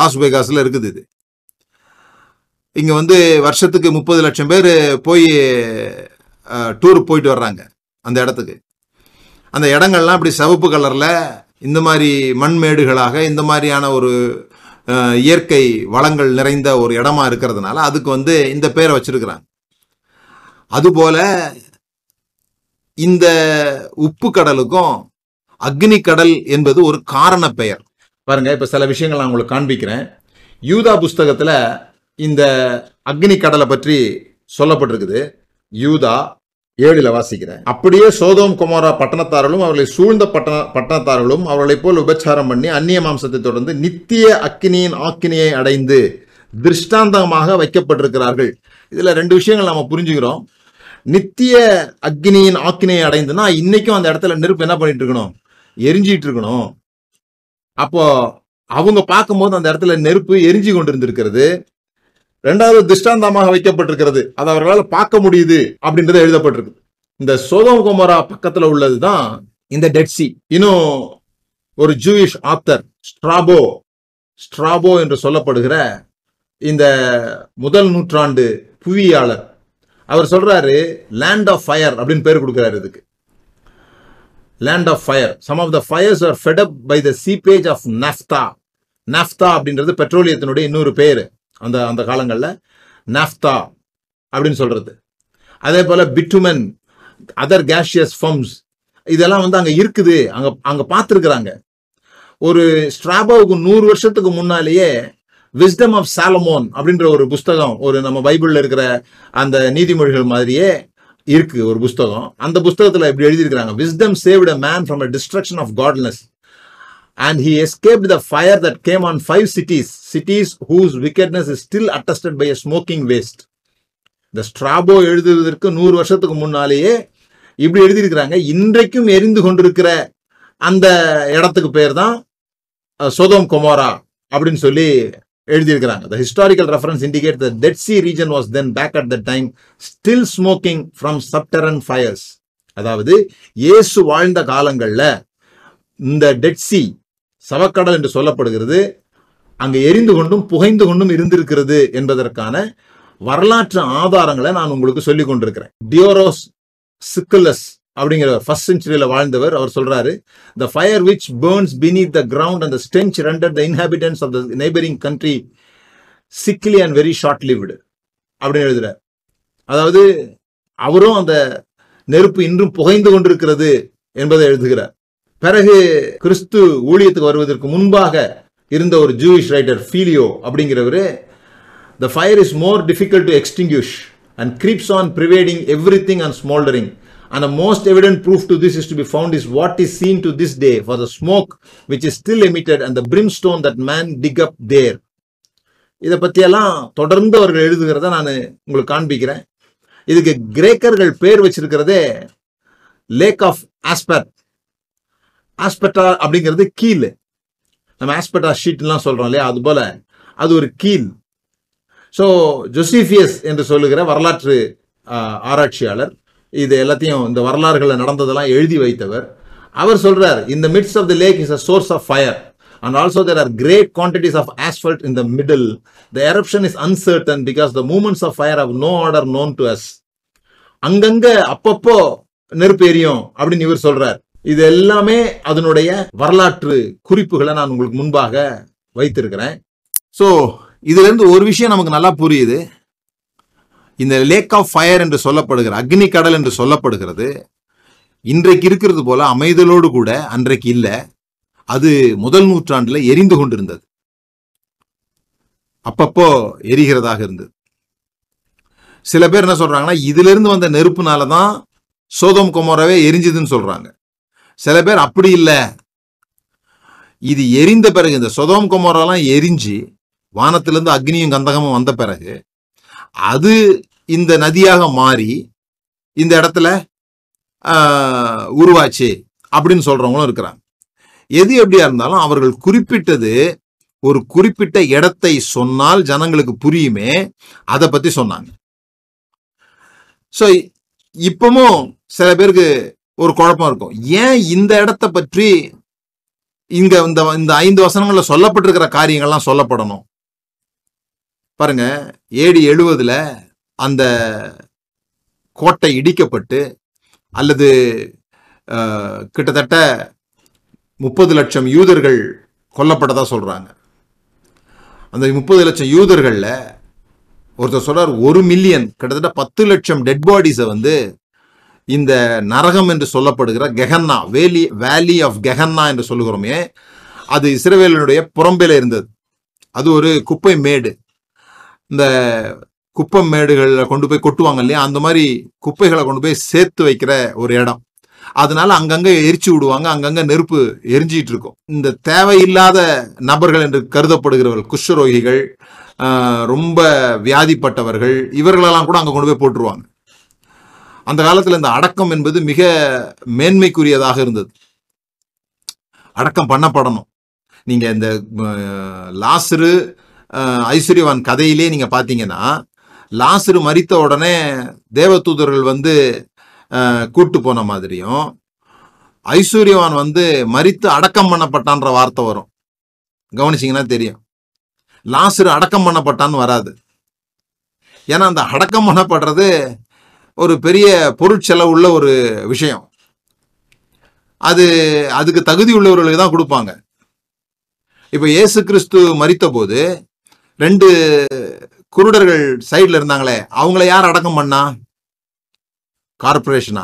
லாஸ் வேகாஸில் இருக்குது. இது இங்கே வந்து வருஷத்துக்கு முப்பது லட்சம் பேர் போய் டூர் போயிட்டு வர்றாங்க அந்த இடத்துக்கு. அந்த இடங்கள்லாம் இப்படி சிவப்பு கலரில் இந்த மாதிரி மண்மேடுகளாக இந்த மாதிரியான ஒரு இயற்கை வளங்கள் நிறைந்த ஒரு இடமா இருக்கிறதுனால அதுக்கு வந்து இந்த பேரை வச்சிருக்கிறாங்க. அதுபோல இந்த உப்பு கடலுக்கும் அக்னி கடல் என்பது ஒரு காரண பெயர். பாருங்க, இப்போ சில விஷயங்கள் நான் உங்களுக்கு காண்பிக்கிறேன். யூதா புஸ்தகத்தில் இந்த அக்னி கடலை பற்றி சொல்லப்பட்டிருக்குது. யூதா ஏழில் வாசிக்கிறேன், அப்படியே சோதோம் கொமோரா பட்டணத்தார்களும் அவர்களை சூழ்ந்த பட்டண பட்டணத்தார்களும் அவர்களை போல் உபச்சாரம் பண்ணி அந்நிய மாம்சத்தை தொடர்ந்து நித்திய அக்கினியின் ஆக்கினியை அடைந்து திருஷ்டாந்தமாக வைக்கப்பட்டிருக்கிறார்கள். இதில் ரெண்டு விஷயங்கள் நம்ம புரிஞ்சுக்கிறோம். நித்திய அக்னியின் ஆக்கினியை அடைந்துன்னா இன்னைக்கும் அந்த இடத்துல நெருப்பு என்ன பண்ணிட்டு இருக்கணும், எரிஞ்சிட்டு இருக்கணும். அப்போ அவங்க பார்க்கும்போது அந்த இடத்துல நெருப்பு எரிஞ்சு கொண்டிருந்திருக்கிறது. ரெண்டாவது திருஷ்டாந்தமாக வைக்கப்பட்டிருக்கிறது, அது அவர்களால் பார்க்க முடியுது அப்படின்றத எழுதப்பட்டிருக்கு. இந்த சோதோம் கொமோரா பக்கத்தில் உள்ளது தான் இந்த டெட் சீ. இன்னும் ஒரு ஜூயிஷ் ஆத்தர் ஸ்ட்ராபோ ஸ்ட்ராபோ என்று சொல்லப்படுகிற இந்த முதல் நூற்றாண்டு புவியாளர் அவர் சொல்றாரு, லேண்ட் ஆஃப் ஃபயர் அப்படின்னு பேர் கொடுக்குறாரு இதுக்கு. Land of fire, some of the fires are fed up by the seepage of நாஃப்தா. நாஃப்தா அப்படின்றது பெட்ரோலியத்தினுடைய இன்னொரு பேர் அந்த அந்த காலங்களில். நாஃப்தா அப்படின்னு சொல்கிறது, அதே போல் பிட்டுமன், அதர் கேஷியஸ் ஃபம்ஸ், இதெல்லாம் வந்து அங்கே இருக்குது, அங்கே அங்கே பார்த்துருக்குறாங்க. ஒரு ஸ்ட்ராபோவுக்கு நூறு வருஷத்துக்கு முன்னாலேயே விஸ்டம் ஆஃப் சாலமோன் அப்படின்ற ஒரு புஸ்தகம், ஒரு நம்ம பைபிளில் இருக்கிற அந்த நீதிமொழிகள் மாதிரியே இருக்குது ஒரு புஸ்தகம். அந்த புஸ்தகத்தில் இப்படி எழுதியிருக்கிறாங்க, wisdom saved a man from a destruction of godness and he escaped the fire that came on five cities cities whose wickedness is still attested by a smoking waste. The Strabo எழுதுவதற்கு நூறு வருஷத்துக்கு முன்னாலேயே இப்படி எழுதி இருக்காங்க. இன்றைக்கும் எரிந்து கொண்டிருக்கிற அந்த இடத்துக்கு பேர் தான் சோதோம் கொமோரா அப்படின்னு சொல்லி எழுதி இருக்காங்க. The historical reference indicates that Dead Sea region was then back at that time still smoking from subterranean fires. அதாவது இயேசு வாழ்ந்த காலங்கள்ல இந்த டெட் சீ சவக்கடல் என்று சொல்லப்படுகிறது அங்கே எரிந்து கொண்டும் புகைந்து கொண்டும் இருந்திருக்கிறது என்பதற்கான வரலாற்று ஆதாரங்களை நான் உங்களுக்கு சொல்லி கொண்டிருக்கிறேன். டியோரோஸ் சிக்குலஸ் அப்படிங்கிற ஃபர்ஸ்ட் செஞ்சுரியில வாழ்ந்தவர் அவர் சொல்றாரு, the fire which burns beneath the ground and the stench rendered the inhabitants of the neighbouring country sickly and very short lived அப்படின்னு எழுதுறார். அதாவது அவரும் அந்த நெருப்பு இன்றும் புகைந்து கொண்டிருக்கிறது என்பதை எழுதுகிறார். பிறகு கிறிஸ்து ஊழியத்துக்கு வருவதற்கு முன்பாக இருந்த ஒரு ஜூயிஷ் ரைட்டர் ஃபீலியோ அப்படிங்கிறவர், the fire is more difficult to extinguish and creeps on pervading everything and smouldering and a most evident proof to this is to be found is what is seen to this day for the smoke which is still emitted and the brimstone that man dig up there. இதை பற்றியெல்லாம் தொடர்ந்து அவர்கள் எழுதுகிறத நான் உங்களுக்கு காண்பிக்கிறேன். இதுக்கு கிரேக்கர்கள் பேர் வச்சிருக்கிறதே லேக் ஆஃப் ஆஸ்பர்ட். ஆஸ்பெட்டா அப்படிங்கிறது கீழ், நம்ம ஆஸ்பெட்டா ஷீட்லாம் சொல்றோம் இல்லையா, அது போல அது ஒரு கீல். ஸோ ஜொசிஃபியஸ் என்று சொல்லுகிற வரலாற்று ஆராய்ச்சியாளர், இது எல்லாத்தையும் இந்த வரலாறுகளை நடந்ததெல்லாம் எழுதி வைத்தவர், அவர் சொல்றார், இந்த midst of the lake is a source of fire and also there are great quantities of asphalt in the middle. The eruption is uncertain because the movements of fire have no order known to us. அங்கங்க அப்பப்போ நெருப்பு எரியும் அப்படின்னு இவர் சொல்றார். இது எல்லாமே அதனுடைய வரலாற்று குறிப்புகளை நான் உங்களுக்கு முன்பாக வைத்திருக்கிறேன். ஸோ இதுல இருந்து ஒரு விஷயம் நமக்கு நல்லா புரியுது. இந்த லேக் ஆஃப் ஃபயர் என்று சொல்லப்படுகிற அக்னி கடல் என்று சொல்லப்படுகிறது இன்றைக்கு இருக்கிறது போல அமைதலோடு கூட அன்றைக்கு இல்லை. அது முதல் நூற்றாண்டுல எரிந்து கொண்டிருந்தது, அப்பப்போ எரிகிறதாக இருந்தது. சில பேர் என்ன சொல்றாங்கன்னா, இதுல இருந்து வந்த நெருப்புனால தான் சோதோம் கொமோராவே எரிஞ்சதுன்னு சொல்றாங்க. சில பேர் அப்படி இல்லை, இது எரிந்த பிறகு இந்த சோதோம் கொமோராலாம் எரிஞ்சு வானத்திலிருந்து அக்னியும் கந்தகமும் வந்த பிறகு அது இந்த நதியாக மாறி இந்த இடத்துல உருவாச்சு அப்படின்னு சொல்றவங்களும் இருக்கிறாங்க. எது எப்படியா இருந்தாலும் அவர்கள் குறிப்பிட்டது ஒரு குறிப்பிட்ட இடத்தை சொன்னால் ஜனங்களுக்கு புரியுமே, அதை பத்தி சொன்னாங்க. ஸோ இப்பவும் சில பேருக்கு ஒரு குழப்பம் இருக்கும், ஏன் இந்த இடத்தை பற்றி இங்க இந்த ஐந்து வசனங்கள்ல சொல்லப்பட்டிருக்கிற காரியங்கள்லாம் சொல்லப்படணும். பாருங்க, ஏடி எழுபதுல அந்த கோட்டை இடிக்கப்பட்டு, அல்லது கிட்டத்தட்ட முப்பது லட்சம் யூதர்கள் கொல்லப்பட்டதா சொல்றாங்க. அந்த முப்பது லட்சம் யூதர்கள்ல ஒருத்தர் சொல்றார், ஒரு மில்லியன் கிட்டத்தட்ட பத்து லட்சம் டெட் பாடிஸை வந்து இந்த நரகம் என்று சொல்லப்படுகிற கெஹன்னா, வேலி வேலி ஆஃப் கெஹன்னா என்று சொல்லுகிறோமே, அது இஸ்ரவேலுடைய புறம்பேல இருந்தது. அது ஒரு குப்பை மேடு, இந்த குப்பை மேடுகளில் கொண்டு போய் கொட்டுவாங்க இல்லையா, அந்த மாதிரி குப்பைகளை கொண்டு போய் சேர்த்து வைக்கிற ஒரு இடம். அதனால அங்கங்கே எரிச்சு விடுவாங்க, அங்கங்கே நெருப்பு எரிஞ்சிட்டு இருக்கும். இந்த தேவையில்லாத நபர்கள் என்று கருதப்படுகிறவர்கள், குஷ்டரோகிகள், ரொம்ப வியாதிப்பட்டவர்கள், இவர்களெல்லாம் கூட அங்கே கொண்டு போய் போட்டுருவாங்க. அந்த காலத்தில் இந்த அடக்கம் என்பது மிக மேன்மைக்குரியதாக இருந்தது. அடக்கம் பண்ணப்படணும். நீங்கள் இந்த லாசரு ஐஸ்வர்யவான் கதையிலே நீங்க பார்த்தீங்கன்னா, லாசரு மரித்த உடனே தேவதூதர்கள் வந்து கூட்டு போன மாதிரியும், ஐஸ்வர்யவான் வந்து மரித்து அடக்கம் பண்ணப்பட்டான்ற வார்த்தை வரும். கவனிச்சிங்கன்னா தெரியும், லாசரு அடக்கம் பண்ணப்பட்டான்னு வராது. ஏன்னா அந்த அடக்கம் பண்ணப்படுறது ஒரு பெரிய பொருட்செலவு உள்ள ஒரு விஷயம், அது அதுக்கு தகுதி உள்ளவர்களுக்கு தான் கொடுப்பாங்க. இப்போ இயேசு கிறிஸ்து மரித்த போது ரெண்டு குருடர்கள் சைடில் இருந்தாங்களே, அவங்கள யார் அடக்கம் பண்ணா? கார்பரேஷனா?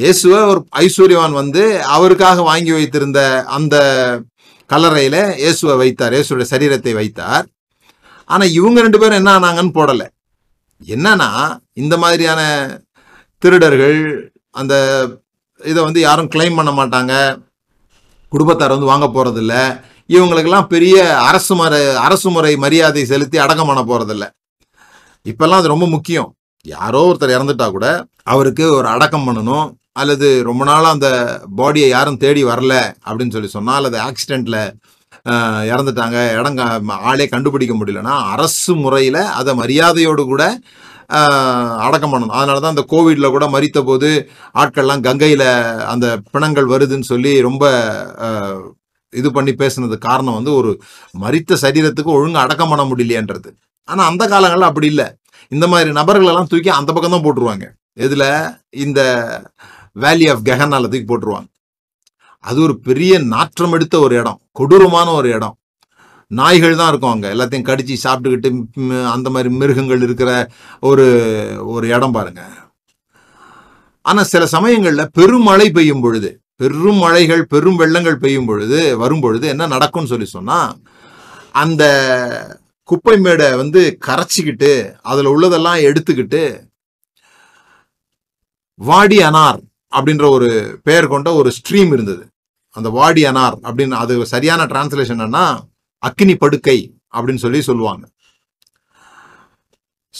இயேசுவை ஒரு ஐஸ்வர்யவான் வந்து அவருக்காக வாங்கி வைத்திருந்த அந்த கல்லறையில இயேசுவை வைத்தார், இயேசுடைய சரீரத்தை வைத்தார். ஆனா இவங்க ரெண்டு பேரும் என்ன ஆனாங்கன்னு போடல. என்னன்னா, இந்த மாதிரியான திருடர்கள் அந்த இதை வந்து யாரும் கிளைம் பண்ண மாட்டாங்க, குடும்பத்தார் வந்து வாங்க போறதில்ல, இவங்களுக்கெல்லாம் பெரிய அரசு முறை அரசு முறை மரியாதை செலுத்தி அடக்கம் பண்ண போறதில்ல. இப்பெல்லாம் அது ரொம்ப முக்கியம். யாரோ ஒருத்தர் இறந்துட்டா கூட அவருக்கு ஒரு அடக்கம் பண்ணணும், அல்லது ரொம்ப நாளாக அந்த பாடியை யாரும் தேடி வரல அப்படின்னு சொல்லி சொன்னால், அல்லது ஆக்சிடென்ட்ல இறந்துட்டாங்க, இடங்க ஆளே கண்டுபிடிக்க முடியலன்னா அரசு முறையில் அதை மரியாதையோடு கூட அடக்கம் பண்ணணும். அதனால தான் அந்த கோவிட்ல கூட மரித்த போது ஆட்கள்லாம் கங்கையில் அந்த பிணங்கள் வருதுன்னு சொல்லி ரொம்ப இது பண்ணி பேசுனது காரணம் வந்து ஒரு மரித்த சரீரத்துக்கு ஒழுங்கு அடக்கம் பண்ண முடியலையன்றது. ஆனால் அந்த காலங்களில் அப்படி இல்லை. இந்த மாதிரி நபர்களெல்லாம் தூக்கி அந்த பக்கம் தான் போட்டுருவாங்க, இதில் இந்த வேலி ஆஃப் கெஹன்னால தூக்கி போட்டுருவாங்க. அது ஒரு பெரிய நாற்றம் எடுத்த ஒரு இடம், கொடூரமான ஒரு இடம். நாய்கள் தான் இருக்கும் அங்கே, எல்லாத்தையும் கடிச்சு சாப்பிட்டுக்கிட்டு அந்த மாதிரி மிருகங்கள் இருக்கிற ஒரு ஒரு இடம் பாருங்க. ஆனால் சில சமயங்களில் பெருமழை பெய்யும் பொழுது, பெரும் மழைகள் பெரும் வெள்ளங்கள் பெய்யும் பொழுது வரும் பொழுது என்ன நடக்கும்னு சொல்லி சொன்னால், அந்த குப்பை மேடை வந்து கரைச்சிக்கிட்டு அதில் உள்ளதெல்லாம் எடுத்துக்கிட்டு வாடி அனார் அப்படின்ற ஒரு பெயர் கொண்ட ஒரு ஸ்ட்ரீம் இருந்தது. அந்த வாடி அனார் அப்படின்னு அது சரியான டிரான்ஸ்லேஷன் என்னன்னா அக்னி படுக்கை அப்படின்னு சொல்லி சொல்லுவாங்க.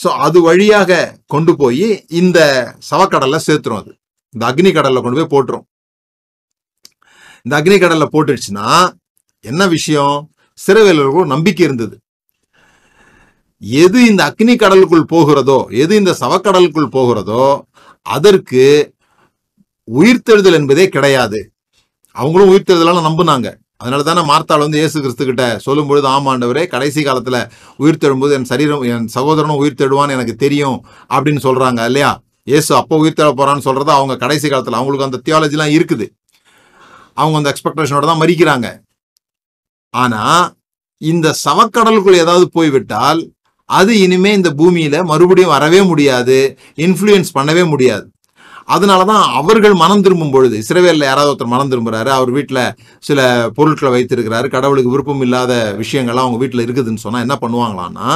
ஸோ அது வழியாக கொண்டு போய் இந்த சவக்கடலில் சேர்த்துரும், அது இந்த அக்னி கடலில் கொண்டு போய் போட்டுரும். இந்த அக்னி கடலில் போட்டுடுச்சுன்னா என்ன விஷயம்? சிறைவேலர்களுக்கு ஒரு நம்பிக்கை இருந்தது. எது இந்த அக்னி கடலுக்குள் போகிறதோ, எது இந்த சவக்கடலுக்குள் போகிறதோ அதற்கு உயிர்த்தெழுதல் என்பதே கிடையாது. அவங்களும் உயிர்த்தெழுதலான நம்புனாங்க. அதனால தானே மார்த்தாள் வந்து இயேசு கிறிஸ்து கிட்ட சொல்லும் பொழுது, ஆமாண்டவரே, கடைசி காலத்துல உயிர் தெழும்போது என் சரீரம் என் சகோதரனும் உயிர் தெழுவான்னு எனக்கு தெரியும் அப்படின்னு சொல்றாங்க இல்லையா? இயேசு அப்போ உயிர் தெழ போறான்னு சொல்றத அவங்க கடைசி காலத்துல அவங்களுக்கு அந்த தியாலஜிலாம் இருக்குது. அவங்க அந்த எக்ஸ்பெக்டேஷனோட தான் மறிக்கிறாங்க. ஆனா இந்த சவக்கடலுக்குள் ஏதாவது போய்விட்டால் அது இனிமே இந்த பூமியில மறுபடியும் வரவே முடியாது, இன்ஃப்ளூயன்ஸ் பண்ணவே முடியாது. அதனாலதான் அவர்கள் மனம் திரும்பும் பொழுது, இஸ்ரவேல்ல யாராவது ஒருத்தர் மனம் திரும்புறாரு, அவர் வீட்டுல சில பொருட்களை வைத்திருக்கிறாரு, கடவுளுக்கு விருப்பம் இல்லாத விஷயங்கள்லாம் அவங்க வீட்டுல இருக்குதுன்னு சொன்னா என்ன பண்ணுவாங்களான்னா,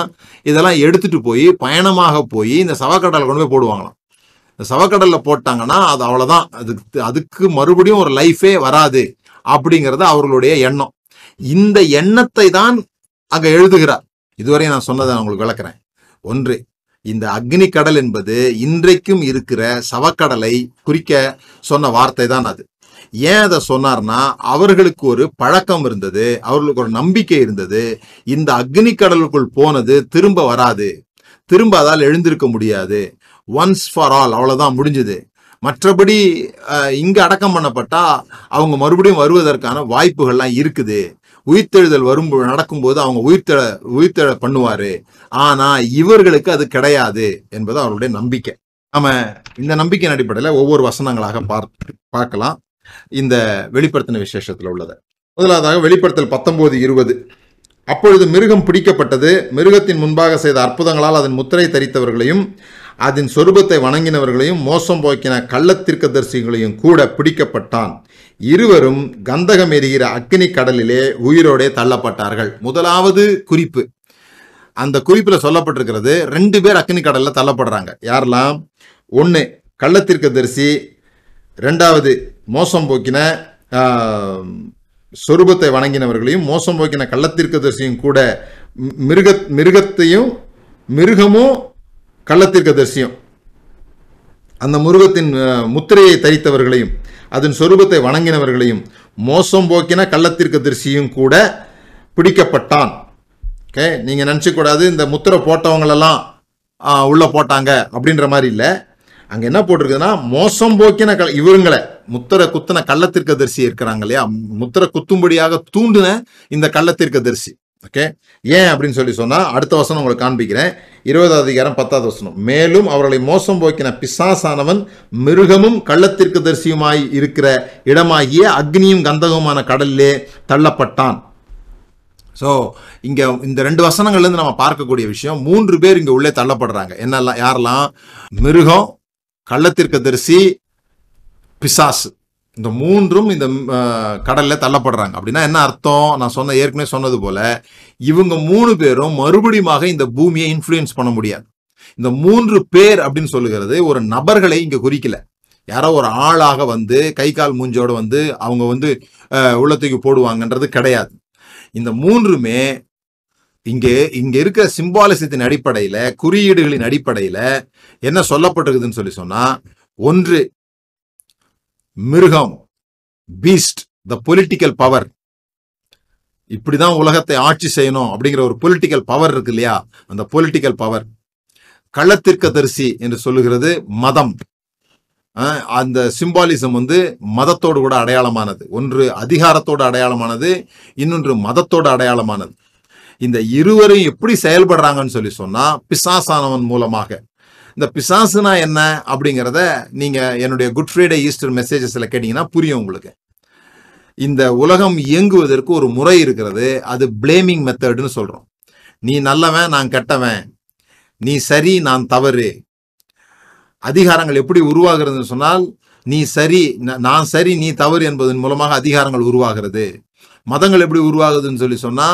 இதெல்லாம் எடுத்துட்டு போய் பயணமாக போய் இந்த சவக்கடலை கொண்டு போய் போடுவாங்களாம். இந்த சவக்கடல்ல போட்டாங்கன்னா அது அவ்வளவுதான், அதுக்கு அதுக்கு மறுபடியும் ஒரு லைஃபே வராது அப்படிங்கிறது அவர்களுடைய எண்ணம். இந்த எண்ணத்தை தான் அங்க எழுதுகிறார். இதுவரை நான் சொன்னதை நான் உங்களுக்கு விளக்குறேன். ஒன்று, இந்த அக்னி கடல் என்பது இன்றைக்கும் இருக்கிற சவக்கடலை குறிக்க சொன்ன வார்த்தை தான் அது. ஏன் அதை சொன்னார்னா, அவர்களுக்கு ஒரு பழக்கம் இருந்தது, அவர்களுக்கு ஒரு நம்பிக்கை இருந்தது, இந்த அக்னி கடலுக்குள் போனது திரும்ப வராது, திரும்ப அதால் எழுந்திருக்க முடியாது, ஒன்ஸ் ஃபார் ஆல் அவ்வளவுதான் முடிஞ்சது. மற்றபடி இங்க அடக்கம் பண்ணப்பட்டா அவங்க மறுபடியும் வருவதற்கான வாய்ப்புகள்லாம் இருக்குது. உயிர்த்தெழுதல் வரும் நடக்கும்போது அவங்க உயிர்த்தெழ உயிர்த்தெழ பண்ணுவாரு. ஆனா இவர்களுக்கு அது கிடையாது என்பது அவருடைய நம்பிக்கை. நம்ம இந்த நம்பிக்கையின் அடிப்படையில ஒவ்வொரு வசனங்களாக பார்த்து பார்க்கலாம் இந்த வெளிப்படுத்தின விசேஷத்துல உள்ளதை. முதலாவதாக வெளிப்படுத்தல் பத்தொன்பது இருபது. அப்பொழுது மிருகம் பிடிக்கப்பட்டது, மிருகத்தின் முன்பாக செய்த அற்புதங்களால் அதன் முத்திரை தரித்தவர்களையும் அதன் சொரூபத்தை வணங்கினவர்களையும் மோசம் போக்கின கள்ளத்திற்கதர்சிகளையும் கூட பிடிக்கப்பட்டான். இருவரும் கந்தகம் எரிகிற அக்னி கடலிலே உயிரோடே தள்ளப்பட்டார்கள். முதலாவது குறிப்பு, அந்த குறிப்புல சொல்லப்பட்டிருக்கிறது ரெண்டு பேர் அக்னி கடல்ல தள்ளப்படுறாங்க. யாரெல்லாம்? ஒன்று கள்ளத்திற்கதர்சி, ரெண்டாவது மோசம் போக்கின சொரூபத்தை வணங்கினவர்களையும் மோசம் போக்கின கள்ளத்திற்கதர்சியும் கூட மிருக மிருகத்தையும் மிருகமும் கள்ளத்திற்கதர்சியும் அந்த மிருகத்தின் முத்திரையை தரித்தவர்களையும் அதன் சொரூபத்தை வணங்கினவர்களையும் மோசம் போக்கின கள்ளத்திற்கதர்சியும் கூட பிடிக்கப்பட்டான். ஓகே, நீங்கள் நினச்சிக்கூடாது இந்த முத்திரை போட்டவங்களெல்லாம் உள்ளே போட்டாங்க அப்படின்ற மாதிரி இல்லை. அங்கே என்ன போட்டிருக்குதுன்னா, மோசம் போக்கின க இவங்களை முத்திரை குத்தின கள்ளத்திற்கதர்சி இருக்கிறாங்க இல்லையா, முத்திரை குத்தும்படியாக தூண்டின இந்த கள்ளத்திற்கதர்சி. ஓகே, ஏன் அப்படின்னு சொல்லி சொன்னால் அடுத்த வசனம் உங்களுக்கு காண்பிக்கிறேன். இருபதாவது அதிகாரம் பத்தாவது வசனம். மேலும் அவர்களை மோசம் போக்கின பிசாசானவன் மிருகமும் கள்ளத்திற்கதரிசியுமாய் இருக்கிற இடமாகிய அக்னியும் கந்தகமான கடலிலே தள்ளப்பட்டான். ஸோ இங்கே இந்த ரெண்டு வசனங்கள்லேருந்து நம்ம பார்க்கக்கூடிய விஷயம், மூன்று பேர் இங்கே உள்ளே தள்ளப்படுறாங்க. என்னெல்லாம்? யாரெல்லாம்? மிருகம், கள்ளத்திற்கதரிசி, பிசாசு, இந்த மூன்றும் இந்த கடல்ல தள்ளப்படுறாங்க. அப்படின்னா என்ன அர்த்தம்? நான் சொன்ன ஏற்கனவே சொன்னது போல இவங்க மூணு பேரும் மறுபடியுமாக இந்த பூமியை இன்ஃப்ளூயன்ஸ் பண்ண முடியாது. இந்த மூன்று பேர் அப்படின்னு சொல்லுகிறது ஒரு நபர்களை இங்க குறிக்கல. யாரோ ஒரு ஆளாக வந்து கை கால் மூஞ்சோடு வந்து அவங்க வந்து உள்ளத்துக்கு போடுவாங்கன்றது கிடையாது. இந்த மூன்றுமே இங்கே இங்க இருக்கிற சிம்பாலிசத்தின் அடிப்படையில, குறியீடுகளின் அடிப்படையில என்ன சொல்லப்பட்டிருக்குதுன்னு சொல்லி சொன்னா, ஒன்று மிருகம், பீஸ்ட், த பொலிட்டிக்கல் பவர், இப்படிதான் உலகத்தை ஆட்சி செய்யணும் அப்படிங்கிற ஒரு பொலிட்டிக்கல் பவர் இருக்கு இல்லையா, அந்த பொலிட்டிக்கல் பவர். கள்ளத்திற்கதரிசி என்று சொல்லுகிறது மதம். அந்த சிம்பாலிசம் வந்து மதத்தோடு கூட அடையாளமானது. ஒன்று அதிகாரத்தோடு அடையாளமானது, இன்னொன்று மதத்தோடு அடையாளமானது. இந்த இருவரும் எப்படி செயல்படுறாங்கன்னு சொல்லி சொன்னா பிசாசானவன் மூலமாக. இந்த பிசாசுனா என்ன அப்படிங்கிறத நீங்க என்னுடைய குட் ஃப்ரைடே ஈஸ்டர் மெசேஜஸ்ல கேட்டீங்கன்னா புரியும் உங்களுக்கு. இந்த உலகம் இயங்குவதற்கு ஒரு முறை இருக்கிறது, அது பிளேமிங் மெத்தட்னு சொல்றோம். நீ நல்லவன், நான் கெட்டவன், நீ சரி, நான் தவறு. அதிகாரங்கள் எப்படி உருவாகிறதுன்னு சொன்னால், நீ சரி, நான் சரி, நீ தவறு என்பதன் மூலமாக அதிகாரங்கள் உருவாகிறது. மதங்கள் எப்படி உருவாகுதுன்னு சொல்லி சொன்னா,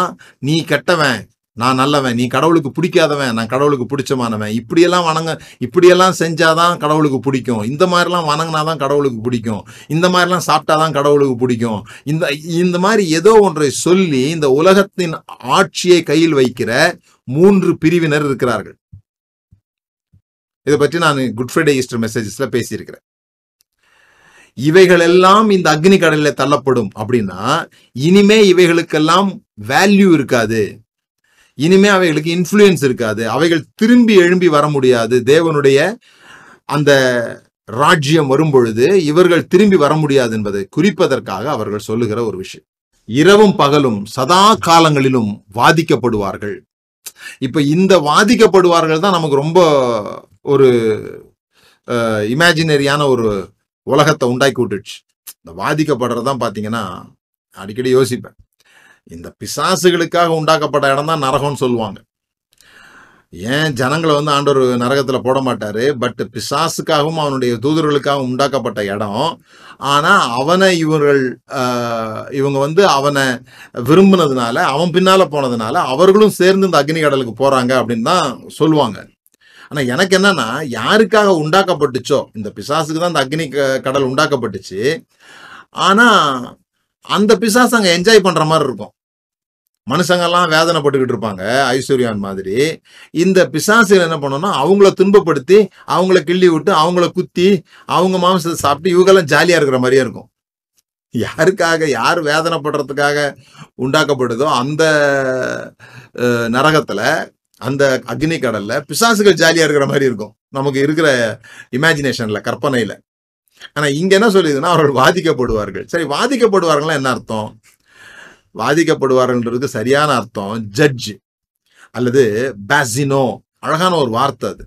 நீ கெட்டவன், நான் நல்லவன், நீ கடவுளுக்கு பிடிக்காதவன், நான் கடவுளுக்கு பிடிச்சமானவன், இப்படியெல்லாம் வணங்க இப்படியெல்லாம் செஞ்சாதான் கடவுளுக்கு பிடிக்கும், இந்த மாதிரிலாம் வணங்கினாதான் கடவுளுக்கு பிடிக்கும், இந்த மாதிரிலாம் சாப்பிட்டாதான் கடவுளுக்கு பிடிக்கும், இந்த இந்த மாதிரி ஏதோ ஒன்றை சொல்லி இந்த உலகத்தின் ஆட்சியை கையில் வைக்கிற மூன்று பிரிவினர் இருக்கிறார்கள். இதை பற்றி நான் குட் ஃப்ரைடே ஈஸ்டர் மெசேஜஸ்ல பேசியிருக்கிறேன். இவைகளெல்லாம் இந்த அக்னி கடல்ல தள்ளப்படும் அப்படின்னா இனிமே இவைகளுக்கெல்லாம் வேல்யூ இருக்காது, இனிமே அவைகளுக்கு இன்ஃப்ளூயன்ஸ் இருக்காது, அவைகள் திரும்பி எழும்பி வர முடியாது. தேவனுடைய அந்த ராஜ்யம் வரும்பொழுது இவர்கள் திரும்பி வர முடியாது என்பதை குறிப்பதற்காக அவர்கள் சொல்லுகிற ஒரு விஷயம். இரவும் பகலும் சதா காலங்களிலும் வாதிக்கப்படுவார்கள். இப்ப இந்த வாதிக்கப்படுவார்கள் தான் நமக்கு ரொம்ப ஒரு இமேஜினரியான ஒரு உலகத்தை உண்டாக்கி விட்டுச்சு. இந்த வாதிக்கப்படுறதான் பாத்தீங்கன்னா அடிக்கடி யோசிப்பேன், இந்த பிசாசுகளுக்காக உண்டாக்கப்பட்ட இடம் தான் நரகம்னு சொல்லுவாங்க. ஏன் ஜனங்களை வந்து ஆண்டவர் நரகத்துல போட மாட்டாரு, பட் பிசாசுக்காகவும் அவனுடைய தூதர்களுக்காகவும் உண்டாக்கப்பட்ட இடம். ஆனா அவனை இவர்கள் இவங்க வந்து அவனை விரும்பினதுனால அவன் பின்னால போனதுனால அவர்களும் சேர்ந்து இந்த அக்னி கடலுக்கு போறாங்க அப்படின்னு தான் சொல்லுவாங்க. ஆனா எனக்கு என்னன்னா, யாருக்காக உண்டாக்கப்பட்டுச்சோ, இந்த பிசாசுக்கு தான் இந்த அக்னி கடல் உண்டாக்கப்பட்டுச்சு, ஆனா அந்த பிசாசு அங்க என்ஜாய் பண்ற மாதிரி இருக்கும். மனுஷங்கள்லாம் வேதனைப்பட்டுக்கிட்டு இருப்பாங்க ஐஸ்வர்யான் மாதிரி. இந்த பிசாசுகள் என்ன பண்ணோம்னா, அவங்கள துன்பப்படுத்தி அவங்கள கிள்ளி விட்டு அவங்கள குத்தி அவங்க மாம்சத்தை சாப்பிட்டு இவங்கெல்லாம் ஜாலியா இருக்கிற மாதிரியே இருக்கும். யாருக்காக, யார் வேதனைப்படுறதுக்காக உண்டாக்கப்படுதோ அந்த நரகத்துல, அந்த அக்னி கடல்ல பிசாசுகள் ஜாலியா இருக்கிற மாதிரி இருக்கும் நமக்கு இருக்கிற இமேஜினேஷன்ல, கற்பனையில. ஆனா இங்க என்ன சொல்லுதுன்னா, அவர்கள் வாதிக்கப்படுவார்கள். சரி, வாதிக்கப்படுவார்கள்லாம் என்ன அர்த்தம்? வாதிக்கப்படுவார்கள்ன்றதுக்கு சரியான அர்த்தம் ஜட்ஜ் அல்லது பாசினோ. அழகான ஒரு வார்த்தை அது.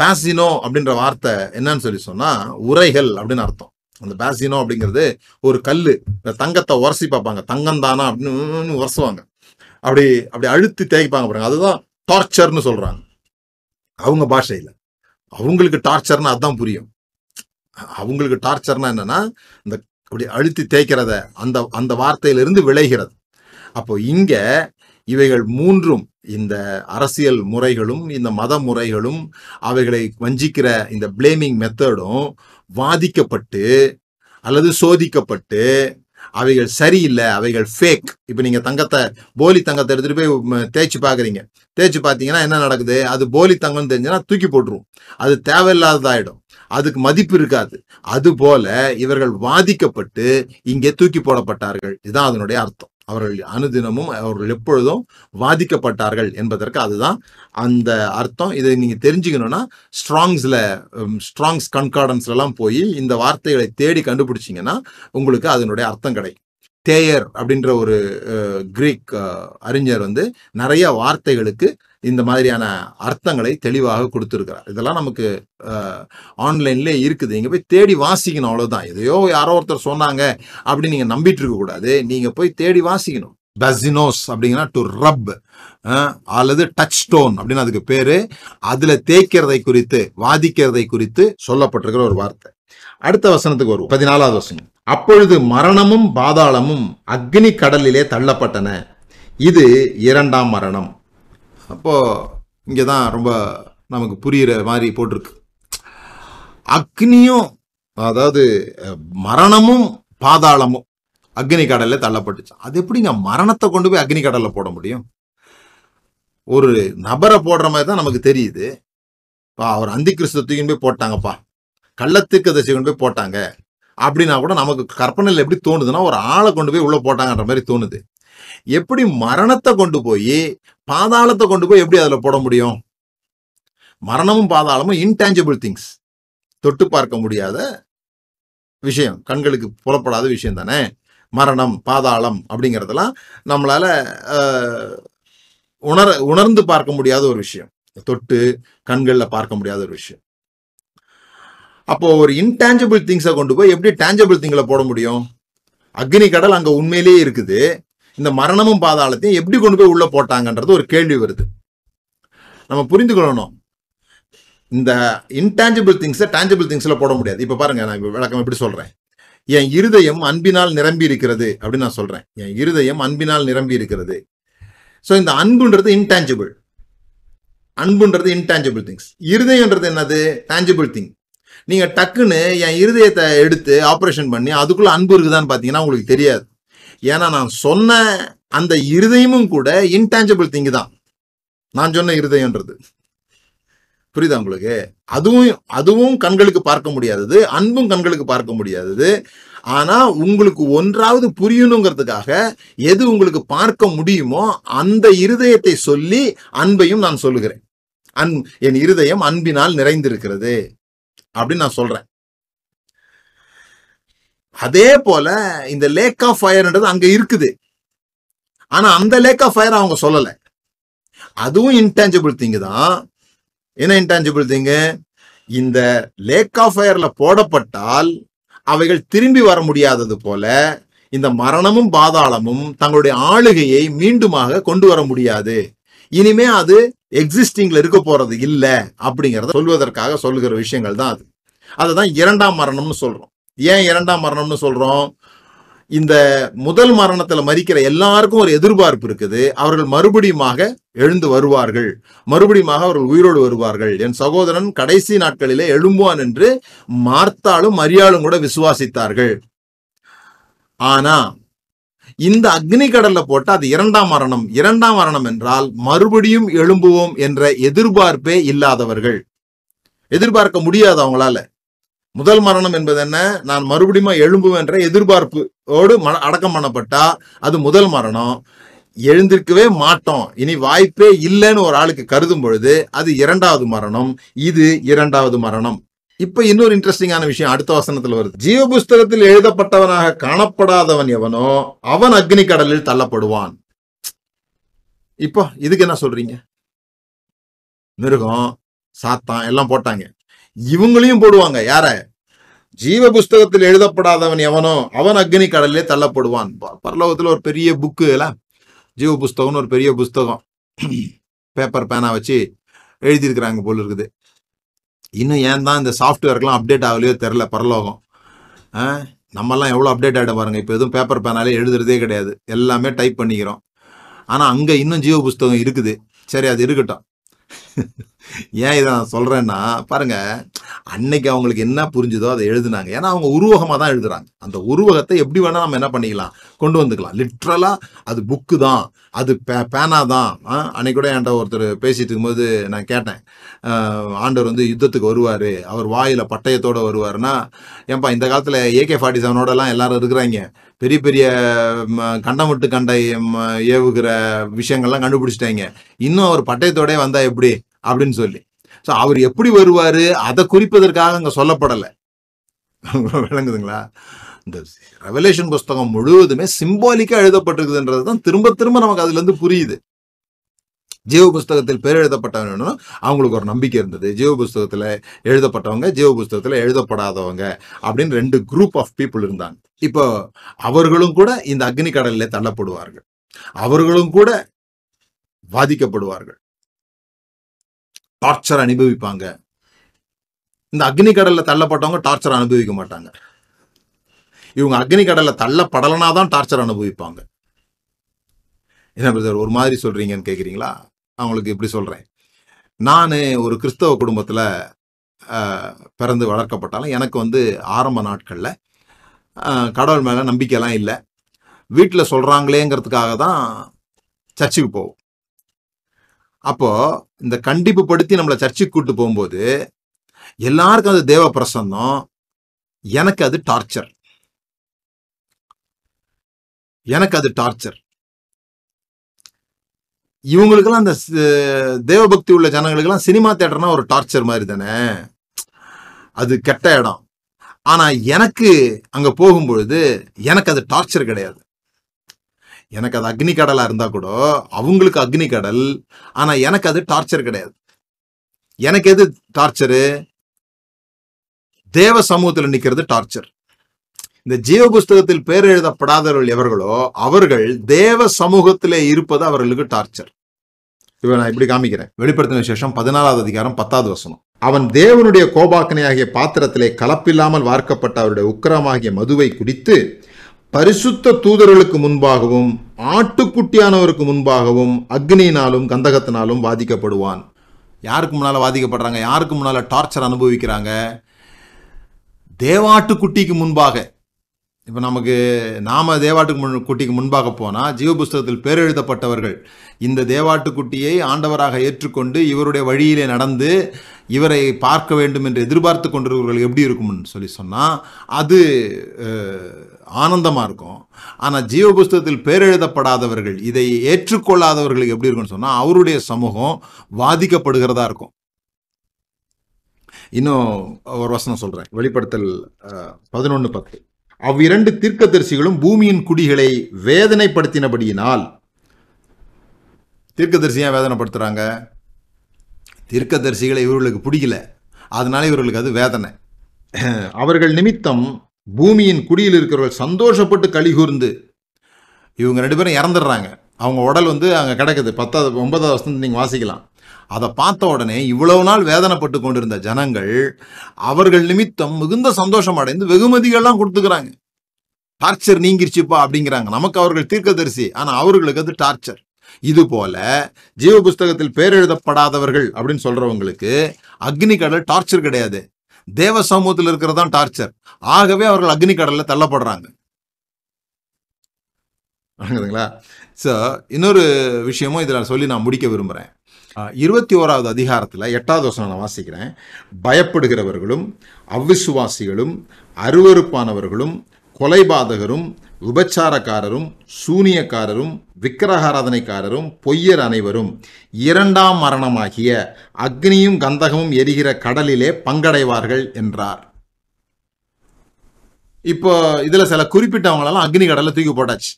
பாசினோ அப்படின்ற வார்த்தை என்னன்னு சொல்லி சொன்னா உரைகள் அப்படின்னு அர்த்தம். அந்த பாசினோ அப்படிங்கிறது ஒரு கல்லு, தங்கத்தை உரசி பார்ப்பாங்க, தங்கந்தானா அப்படின்னு உரசுவாங்க, அப்படி அப்படி அழுத்தி தேய்ப்பாங்க பாருங்க, அதுதான் டார்ச்சர்னு சொல்றாங்க அவங்க பாஷையில. அவங்களுக்கு டார்ச்சர்னு அதுதான் புரியும். அவங்களுக்கு டார்ச்சர்னா என்னன்னா, இந்த அப்படி அழுத்தி தேய்க்கிறத, அந்த அந்த வார்த்தையிலிருந்து விளைகிறது. அப்போ இங்க இவைகள் மூன்றும், இந்த அரசியல் முறைகளும் இந்த மத முறைகளும் அவைகளை வஞ்சிக்கிற இந்த பிளேமிங் மெத்தடும், வாதிக்கப்பட்டு அல்லது சோதிக்கப்பட்டு அவைகள் சரியில்லை, அவைகள் ஃபேக். இப்போ நீங்க தங்கத்தை, போலி தங்கத்தை எடுத்துட்டு போய் தேய்ச்சி பார்க்குறீங்க. தேய்ச்சி பார்த்தீங்கன்னா என்ன நடக்குது? அது போலி தங்கம்னு தெரிஞ்சுன்னா தூக்கி போட்டுருவோம், அது தேவையில்லாததாயிடும், அதுக்கு மதிப்பு இருக்காது. அதுபோல இவர்கள் வாதிக்கப்பட்டு இங்கே தூக்கி போடப்பட்டார்கள். இதுதான் அதனுடைய அர்த்தம். அவர்கள் அனுதினமும் அவர்கள் எப்பொழுதும் வாதிக்கப்பட்டார்கள் என்பதற்கு அதுதான் அந்த அர்த்தம். இதை நீங்க தெரிஞ்சுக்கணும்னா ஸ்ட்ராங்ஸ்ல, ஸ்ட்ராங்ஸ் கன்கார்டன்ஸ்ல எல்லாம் போய் இந்த வார்த்தைகளை தேடி கண்டுபிடிச்சிங்கன்னா உங்களுக்கு அதனுடைய அர்த்தம் கிடைக்கும். தேயர் அப்படின்ற ஒரு கிரீக் அறிஞர் வந்து நிறைய வார்த்தைகளுக்கு இந்த மாதிரியான அர்த்தங்களை தெளிவாக கொடுத்துருக்கிறார். இதெல்லாம் நமக்கு ஆன்லைன்லேயே இருக்குது, இங்கே போய் தேடி வாசிக்கணும். அவ்வளோதான், எதையோ யாரோ ஒருத்தர் சொன்னாங்க அப்படின்னு நீங்கள் நம்பிட்டு இருக்கக்கூடாது, நீங்கள் போய் தேடி வாசிக்கணும். பசினோஸ் அப்படிங்கன்னா டு ரப் அல்லது டச் ஸ்டோன் அப்படின்னு அதுக்கு பேரு. அதில் தேய்க்கிறதை குறித்து, வாதிக்கிறதை குறித்து சொல்லப்பட்டிருக்கிற ஒரு வார்த்தை. அடுத்த வசனத்துக்கு வரும், பதினாலாவது வசனம். அப்பொழுது மரணமும் பாதாளமும் அக்னி கடலிலே தள்ளப்பட்டன, இது இரண்டாம் மரணம். அப்போ இங்கே தான் ரொம்ப நமக்கு புரிகிற மாதிரி போட்டிருக்கு. அக்னியும், அதாவது மரணமும் பாதாளமும் அக்னி கடலில் தள்ளப்பட்டுச்சு. அது எப்படிங்க மரணத்தை கொண்டு போய் அக்னி கடலில் போட முடியும்? ஒரு நபரை போடுற மாதிரி தான் நமக்கு தெரியுது. பா, அவர் அந்தி கிறிஸ்துவத்துக்குன்னு போய் போட்டாங்கப்பா, கள்ளத்துக்கு தசிக்குன்னு போய் போட்டாங்க அப்படின்னா கூட நமக்கு கற்பனையில் எப்படி தோணுதுன்னா, ஒரு ஆளை கொண்டு போய் உள்ளே போட்டாங்கன்ற மாதிரி தோணுது. எப்படி மரணத்தை கொண்டு போய் பாதாளத்தை கொண்டு போய் எப்படி அதுல போட முடியும்? மரணமும் பாதாளமும் இன்டான்ஜிபிள் திங்ஸ், தொட்டு பார்க்க முடியாத விஷயம், கண்களுக்கு புலப்படாத விஷயம் தானே. மரணம் பாதாளம் அப்படிங்கிறதெல்லாம் நம்மளால உணர உணர்ந்து பார்க்க முடியாத ஒரு விஷயம், தொட்டு கண்களில் பார்க்க முடியாத ஒரு விஷயம். அப்போ ஒரு இன்டான்ஜிபிள் திங்ஸை கொண்டு போய் எப்படி டான்ஜிபிள் திங்ல போட முடியும்? அக்னி கடல் அங்க உண்மையிலேயே இருக்குது, இந்த மரணமும் பாதாளத்தையும் எப்படி கொண்டு போய் உள்ள போட்டாங்கன்றது ஒரு கேள்வி வருது. நம்ம புரிந்து கொள்ளணும், இந்த இன்டான்ஜிபிள் திங்ஸை டான்ஜிபிள் திங்ஸ்ல போட முடியாது. இப்ப பாருங்க, நான் விளக்கம் எப்படி சொல்றேன். என் இருதயம் அன்பினால் நிரம்பி இருக்கிறது அப்படின்னு நான் சொல்றேன். என் இருதயம் அன்பினால் நிரம்பி இருக்கிறது. ஸோ இந்த அன்புன்றது இன்டான்ஜிபிள், அன்புன்றது இன்டான்ஜிபிள் திங்ஸ். இருதயம்ன்றது என்னது? Tangible thing. நீங்க டக்குன்னு என் இருதயத்தை எடுத்து ஆப்ரேஷன் பண்ணி அதுக்குள்ள அன்பு இருக்குதான்னு பாத்தீங்கன்னா உங்களுக்கு தெரியாது. ஏன்னா நான் சொன்ன அந்த இருதயமும் கூட இன்டான்ஜிபிள் திங்கு தான். நான் சொன்ன இருதயம்ன்றது புரியுதா உங்களுக்கு? அதுவும் அதுவும் கண்களுக்கு பார்க்க முடியாதது, அன்பும் கண்களுக்கு பார்க்க முடியாதது. ஆனா உங்களுக்கு ஒன்றாவது புரியணுங்கிறதுக்காக எது உங்களுக்கு பார்க்க முடியுமோ அந்த இருதயத்தை சொல்லி அன்பையும் நான் சொல்லுகிறேன். அன் என் இருதயம் அன்பினால் நிறைந்திருக்கிறது அப்படின்னு நான் சொல்றேன். அதே போல இந்த லேக் ஆஃப் ஃபயர்ன்றது அங்க இருக்குது. ஆனா அந்த லேக் ஆஃப் ஃபயர் அவங்க சொல்லலை. அதுவும் இன்டான்ஜிபிள் திங்கு தான். என்ன இன்டான்ஜிபிள் திங்கு? இந்த லேக் ஆஃப் ஃபயர்ல போடப்பட்டால் அவைகள் திரும்பி வர முடியாதது போல இந்த மரணமும் பாதாளமும் தங்களுடைய ஆளுகையை மீண்டுமாக கொண்டு வர முடியாது. இனிமே அது எக்ஸிஸ்டிங்ல இருக்க போறது இல்லை அப்படிங்கிறத சொல்வதற்காக சொல்லுகிற விஷயங்கள் தான் அது. அதுதான் இரண்டாம் மரணம்னு சொல்றோம். ஏன் இரண்டாம் மரணம்னு சொல்றோம்? இந்த முதல் மரணத்துல மரிக்கிற எல்லாருக்கும் ஒரு எதிர்பார்ப்பு இருக்குது. அவர்கள் மறுபடியுமாக எழுந்து வருவார்கள், மறுபடியுமாக அவர்கள் உயிரோடு வருவார்கள். என் சகோதரன் கடைசி நாட்களிலே எழும்புவான் என்று மார்த்தாலும் மரியாளும் கூட விசுவாசித்தார்கள். ஆனா இந்த அக்னி கடல்ல போட்டு அது இரண்டாம் மரணம். இரண்டாம் மரணம் என்றால் மறுபடியும் எழும்புவோம் என்ற எதிர்பார்ப்பே இல்லாதவர்கள், எதிர்பார்க்க முடியாது அவங்களால. முதல் மரணம் என்பது என்ன? நான் மறுபடியும் எழும்புவேன் என்ற எதிர்பார்ப்போடு அடக்கம் பண்ணப்பட்டா அது முதல் மரணம். எழுந்திருக்கவே மாட்டோம், இனி வாய்ப்பே இல்லைன்னு ஒரு ஆளுக்கு கருதும் பொழுது அது இரண்டாவது மரணம். இது இரண்டாவது மரணம். இப்ப இன்னொரு இன்ட்ரெஸ்டிங்கான விஷயம் அடுத்த வசனத்துல வருது. ஜீவ புஸ்தகத்தில் எழுதப்பட்டவனாக காணப்படாதவன் எவனோ அவன் அக்னி கடலில் தள்ளப்படுவான். இப்போ இதுக்கு என்ன சொல்றீங்க? மிருகம், சாத்தான் எல்லாம் போட்டாங்க, இவங்களையும் போடுவாங்க. யார? ஜீவ புஸ்தகத்தில் எழுதப்படாதவன் எவனோ அவன் அக்னி கடலிலே தள்ளப்படுவான். பரலோகத்துல ஒரு பெரிய புக்கு, இல்ல ஜீவ புஸ்தகம்னு ஒரு பெரிய புஸ்தகம், பேப்பர் பேனா வச்சு எழுதியிருக்கிறாங்க போல இருக்குது. இன்னும் ஏன் தான் இந்த சாஃப்ட்வேர்க்கெல்லாம் அப்டேட் ஆகலையோ தெரில பரலோகம். நம்மெல்லாம் எவ்வளோ அப்டேட் ஆகிட பாருங்க. இப்போ எதுவும் பேப்பர் பேனாலே எழுதுறதே கிடையாது, எல்லாமே டைப் பண்ணிக்கிறோம். ஆனால் அங்கே இன்னும் ஜீவ புஸ்தகம் இருக்குது. சரி, அது இருக்கட்டும். ஏன் இதை நான் சொல்கிறேன்னா பாருங்க, அன்னைக்கு அவங்களுக்கு என்ன புரிஞ்சுதோ அதை எழுதுனாங்க. ஏன்னா அவங்க உருவகமாக தான் எழுதுறாங்க. அந்த உருவகத்தை எப்படி வேணால் நம்ம என்ன பண்ணிக்கலாம், கொண்டு வந்துக்கலாம். லிட்ரலாக அது புக்கு தான், அது பே பேனா தான். அன்னைக்கு கூட என்கிட்ட ஒருத்தர் பேசிகிட்டு இருக்கும்போது நான் கேட்டேன், ஆண்டவர் வந்து யுத்தத்துக்கு வருவார், அவர் வாயில் பட்டயத்தோடு வருவார்னா ஏன்பா இந்த காலத்தில் ஏகே ஃபார்ட்டி செவனோடலாம் எல்லாரும் இருக்கிறாங்க, பெரிய பெரிய கண்டமிட்டு கண்ட ஏவுகிற விஷயங்கள்லாம் கண்டுபிடிச்சிட்டாங்க, இன்னும் அவர் பட்டயத்தோடே வந்தால் எப்படி அப்படின்னு சொல்லி. ஸோ அவர் எப்படி வருவார் அதை குறிப்பதற்காக அங்கே சொல்லப்படலை. விளங்குதுங்களா? இந்த ரெவலேஷன் புஸ்தகம் முழுவதுமே சிம்பாலிக்காக எழுதப்பட்டிருக்குதுன்றது தான் திரும்ப திரும்ப நமக்கு அதுலேருந்து புரியுது. ஜீவ புஸ்தகத்தில் பேர் எழுதப்பட்டவங்கன்னா அவங்களுக்கு ஒரு நம்பிக்கை இருந்தது. ஜீவ புஸ்தகத்தில் எழுதப்பட்டவங்க, ஜீவ புஸ்தகத்தில் எழுதப்படாதவங்க அப்படின்னு ரெண்டு குரூப் ஆஃப் பீப்புள் இருந்தாங்க. இப்போ அவர்களும் கூட இந்த அக்னி கடலிலே தள்ளப்படுவார்கள், அவர்களும் கூட பாதிக்கப்படுவார்கள், டார்ச்சர் அனுபவிப்பாங்க. இந்த அக்னி கடலில் தள்ளப்பட்டவங்க டார்ச்சர் அனுபவிக்க மாட்டாங்க. இவங்க அக்னி கடலில் தள்ளப்படலைனா தான் டார்ச்சர் அனுபவிப்பாங்க. என்ன பிரதர் ஒரு மாதிரி சொல்றீங்கன்னு கேட்குறீங்களா? அவங்களுக்கு இப்படி சொல்கிறேன். நான் ஒரு கிறிஸ்தவ குடும்பத்தில் பிறந்து வளர்க்கப்பட்டாலும் எனக்கு வந்து ஆரம்ப நாட்களில் கடவுள் மேலே நம்பிக்கைலாம் இல்லை. வீட்டில் சொல்கிறாங்களேங்கிறதுக்காக தான் சர்ச்சுக்கு போவோம். அப்போது இந்த கண்டிப்பு படுத்தி நம்மளை சர்ச்சுக்கு கூப்பிட்டு போகும்போது எல்லாருக்கும் அது தேவ பிரசன்னம், எனக்கு அது டார்ச்சர். எனக்கு அது டார்ச்சர் இவங்களுக்கெல்லாம் அந்த தேவபக்தி உள்ள ஜனங்களுக்கெல்லாம் சினிமா தேட்டர்னா ஒரு டார்ச்சர் மாதிரி தானே, அது கெட்ட இடம். ஆனால் எனக்கு அங்கே போகும்பொழுது எனக்கு அது டார்ச்சர் கிடையாது. எனக்கு அது அக்னி கடலாக இருந்தால் கூட அவங்களுக்கு அக்னி கடல், ஆனால் எனக்கு அது டார்ச்சர் கிடையாது. எனக்கு எது டார்ச்சரு? தேவ சமூகத்தில் நிற்கிறது டார்ச்சர். இந்த ஜீவ புஸ்தகத்தில் பேர் எழுதப்படாதவர்கள் எவர்களோ அவர்கள் தேவ சமூகத்திலே இருப்பது அவர்களுக்கு டார்ச்சர். இவ நான் இப்படி காமிக்கிறேன். வெளிப்படுத்தின விசேஷம் பதினாலாவது அதிகாரம் பத்தாவது வசனம். அவன் தேவனுடைய கோபாக்கனையாகிய பாத்திரத்திலே கலப்பில்லாமல் வார்க்கப்பட்ட அவருடைய உக்கிரமாகிய மதுவை குடித்து பரிசுத்த தூதர்களுக்கு முன்பாகவும் ஆட்டுக்குட்டியானவருக்கு முன்பாகவும் அக்னியினாலும் கந்தகத்தினாலும் பாதிக்கப்படுவான். யாருக்கு முன்னால் பாதிக்கப்படுறாங்க? யாருக்கு முன்னால் டார்ச்சர் அனுபவிக்கிறாங்க? தேவாட்டுக்குட்டிக்கு முன்பாக. இப்போ நமக்கு நாம தேவாட்டுக்கு முன் குட்டிக்கு முன்பாக போனால் ஜீவ புஸ்தகத்தில் பேர் எழுதப்பட்டவர்கள் இந்த தேவாட்டுக்குட்டியை ஆண்டவராக ஏற்றுக்கொண்டு இவருடைய வழியிலே நடந்து இவரை பார்க்க வேண்டும் என்று எதிர்பார்த்து கொண்டிருக்கிறவர்கள் எப்படி இருக்கும்னு சொல்லி சொன்னால் அது ஆனந்தமாக இருக்கும். ஆனால் ஜீவ புஸ்தகத்தில் பேர் எழுதப்படாதவர்கள், இதை ஏற்றுக்கொள்ளாதவர்களுக்கு எப்படி இருக்கும்னு சொன்னால் அவருடைய சமூகம் வாதிக்கப்படுகிறதா இருக்கும். இன்னும் ஒரு வசனம் சொல்கிறேன், வெளிப்படுத்தல் பதினொன்று பத்து. அவ்விரண்டு தீர்க்கதரிசிகளும் பூமியின் குடிகளை வேதனைப்படுத்தினபடியினால். தீர்க்கதரிசி ஏன் வேதனைப்படுத்துகிறாங்க? தீர்க்கதரிசிகளை இவர்களுக்கு பிடிக்கல, அதனால இவர்களுக்கு அது வேதனை. அவர்கள் நிமித்தம் பூமியின் குடியில் இருக்கிறவர்கள் சந்தோஷப்பட்டு கலிகூர்ந்து, இவங்க ரெண்டு பேரும் இறந்துடுறாங்க, அவங்க உடல் வந்து அங்கே கிடக்குது. பத்தாவது ஒன்பதாவது வருஷத்து நீங்கள் வாசிக்கலாம். அதை பார்த்த உடனே இவ்வளவு நாள் வேதனைப்பட்டு கொண்டிருந்த ஜனங்கள் அவர்கள் நிமித்தம் மிகுந்த சந்தோஷம் அடைந்து வெகுமதிகள்லாம் கொடுத்துக்கிறாங்க. டார்ச்சர் நீங்கிருச்சுப்பா அப்படிங்கிறாங்க. நமக்கு அவர்கள் தீர்க்கதரிசி, ஆனால் அவர்களுக்கு அது டார்ச்சர். இது போல ஜீவ புஸ்தகத்தில் பேர் எழுதப்படாதவர்கள் அப்படின்னு சொல்றவங்களுக்கு அக்னி கடல் டார்ச்சர் கிடையாது, தேவ சமூகத்தில் இருக்கிறதான் டார்ச்சர். ஆகவே அவர்கள் அக்னி கடல்ல தள்ளப்படுறாங்க. சோ இன்னொரு விஷயமும் இதுல சொல்லி நான் முடிக்க விரும்புறேன். இருபத்தி ஓராவது அதிகாரத்தில் எட்டாவது வசனம் நான் வாசிக்கிறேன். பயப்படுகிறவர்களும் அவ்விசுவாசிகளும் அருவருப்பானவர்களும் கொலைபாதகரும் விபச்சாரக்காரரும் சூனியக்காரரும் விக்கிரகாராதனைக்காரரும் பொய்யர் அனைவரும் இரண்டாம் மரணமாகிய அக்னியும் கந்தகமும் எரிகிற கடலிலே பங்கடைவார்கள் என்றார். இப்போ இதில் சில குறிப்பிட்டவங்களெல்லாம் அக்னி கடலில் தூக்கி போட்டாச்சு.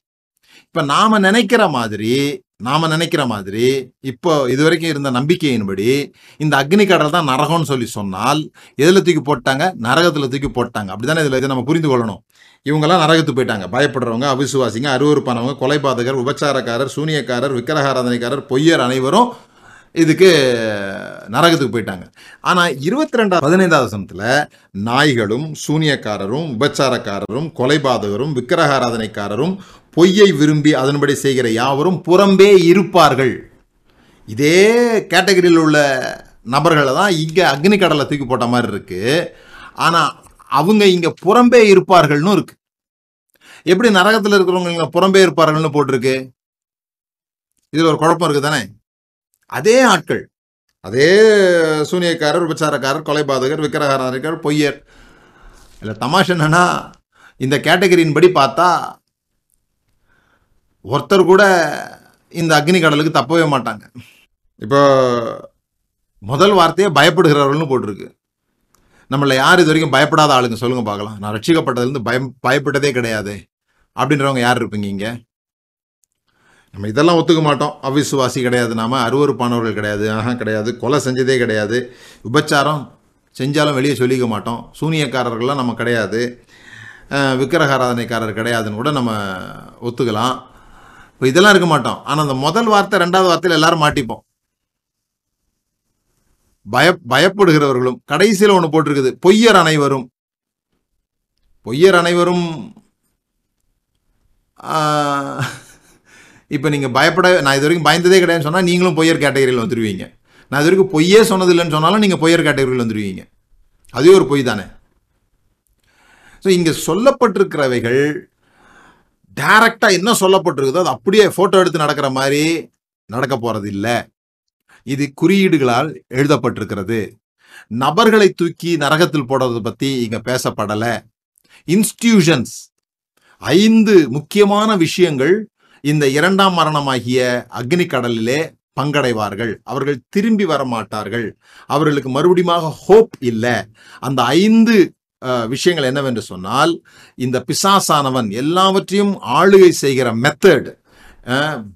இப்போ நாம் நினைக்கிற மாதிரி நாம் நினைக்கிற மாதிரி இப்போ இதுவரைக்கும் இருந்த நம்பிக்கையின்படி இந்த அக்னி கடல் தான் நரகம்னு சொல்லி சொன்னால் எதில் தூக்கி போட்டாங்க? நரகத்தில் தூக்கி போட்டாங்க. அப்படி தானே இதில் இதை நம்ம புரிந்து கொள்ளணும். இவங்கெல்லாம் நரகத்துக்கு போயிட்டாங்க. பயப்படுறவங்க, அவிசுவாசிங்க, அருவருப்பானவங்க, கொலைபாதகர், விபச்சாரக்காரர், சூனியக்காரர், விக்கிரகாராதனைக்காரர், பொய்யர் அனைவரும் இதுக்கு நரகத்துக்கு போயிட்டாங்க. ஆனால் இருபத்தி ரெண்டாவது பதினைந்தாவது வசனத்தில் நாய்களும் சூனியக்காரரும் விபச்சாரக்காரரும் கொலைபாதகரும் விக்கிரகாராதனைக்காரரும் பொய்யை விரும்பி அதன்படி செய்கிற யாவரும் புறம்பே இருப்பார்கள். இதே கேட்டகரியில் உள்ள நபர்களை தான் இங்கே அக்னி கடலை தூக்கி போட்ட மாதிரி இருக்குது. ஆனால் அவங்க இங்கே புறம்பே இருப்பார்கள்னு இருக்குது. எப்படி நரகத்தில் இருக்கிறவங்க இங்கே புறம்பே இருப்பார்கள்னு போட்டிருக்கு? இதில் ஒரு குழப்பம் இருக்குது தானே. அதே ஆட்கள், அதே சூனியக்காரர், விபச்சாரக்காரர், கொலைபாதகர், விக்கிரகாரர், பொய்யர். இல்லை தமாஷ் என்னன்னா, இந்த கேட்டகரியின் படி பார்த்தா ஒருத்தர் கூட இந்த அக்னி கடலுக்கு தப்பவே மாட்டாங்க. இப்போ முதல் வார்த்தையே பயப்படுகிறவர்கள்னு போட்டிருக்கு. நம்மளை யார் இது வரைக்கும் பயப்படாத ஆளுங்க சொல்லுங்க பார்க்கலாம். நான் ரட்சிக்கப்பட்டதுலேருந்து பயம் பயப்பட்டதே கிடையாது அப்படின்றவங்க யார் இருப்பீங்க இங்கே? நம்ம இதெல்லாம் ஒத்துக்க மாட்டோம். அவிசுவாசி கிடையாது, நாம் அருவறுப்பானவர்கள் கிடையாது, ஆஹா கிடையாது, கொலை செஞ்சதே கிடையாது, விபச்சாரம் செஞ்சாலும் வெளியே சொல்லிக்க மாட்டோம், சூனியக்காரர்கள்லாம் நம்ம கிடையாது, விக்கிரகாராதனைக்காரர் கிடையாதுன்னு கூட நம்ம ஒத்துக்கலாம். இப்போ இதெல்லாம் இருக்க மாட்டோம். ஆனால் அந்த முதல் வார்த்தை ரெண்டாவது வார்த்தையில் எல்லாரும் மாட்டிப்போம். பய பயப்படுகிறவர்களும் கடைசியில் ஒன்று போட்டிருக்குது, பொய்யர் அனைவரும். பொய்யர் அனைவரும் இப்போ நீங்கள் பயப்பட, நான் இது வரைக்கும் பயந்ததே கிடையாதுன்னு சொன்னால் நீங்களும் பொய்யர் கேட்டகரியில் வந்துடுவீங்க. நான் இது வரைக்கும் பொய்யே சொன்னது இல்லைன்னு சொன்னாலும் நீங்கள் பொய்யர் கேட்டகரியில் வந்துடுவீங்க. அதே ஒரு பொய் தானே. ஸோ இங்கே சொல்லப்பட்டிருக்கிறவைகள் டைரக்டாக என்ன சொல்லப்பட்டிருக்குதோ அது அப்படியே ஃபோட்டோ எடுத்து நடக்கிற மாதிரி நடக்க போகிறது இல்லை. இது குறியீடுகளால் எழுதப்பட்டிருக்கிறது. நபர்களை தூக்கி நரகத்தில் போடுறது பற்றி இங்கே பேசப்படலை. இன்ஸ்டிடியூஷன்ஸ், ஐந்து முக்கியமான விஷயங்கள் இந்த இரண்டாம் மரணமாகிய அக்னி கடலிலே பங்கடைவார்கள். அவர்கள் திரும்பி வரமாட்டார்கள். அவர்களுக்கு மறுபடியும் ஹோப் இல்லை. அந்த ஐந்து விஷயங்கள் என்னவென்று சொன்னால், இந்த பிசாசானவன் எல்லாவற்றையும் ஆளுகை செய்கிற method,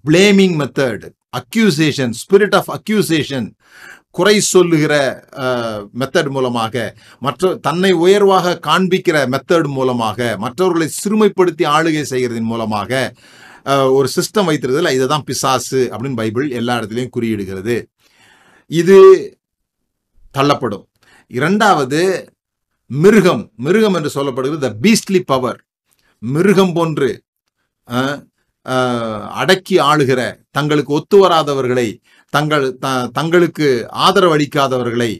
blaming method, accusation, spirit of accusation, குறை சொல்லுகிற மெத்தட் மூலமாக, மற்ற தன்னை உயர்வாக காண்பிக்கிற மெத்தட் மூலமாக, மற்றவர்களை சிறுமைப்படுத்தி ஆளுகை செய்கிறதின் மூலமாக ஒரு சிஸ்டம் வைத்திருக்கிறதுல இதை தான் பிசாசு அப்படின்னு பைபிள் எல்லா இடத்துலையும் குறியிடுகிறது. இது தள்ளப்படும். இரண்டாவது மிருகம், மிருகம் என்று சொல்லப்படுகிறது த பீஸ்ட்லி பவர், மிருகம் போன்று அடக்கி ஆளுகிற, தங்களுக்கு ஒத்து வராதவர்களை, தங்கள் த தங்களுக்கு ஆதரவு அளிக்காதவர்களை,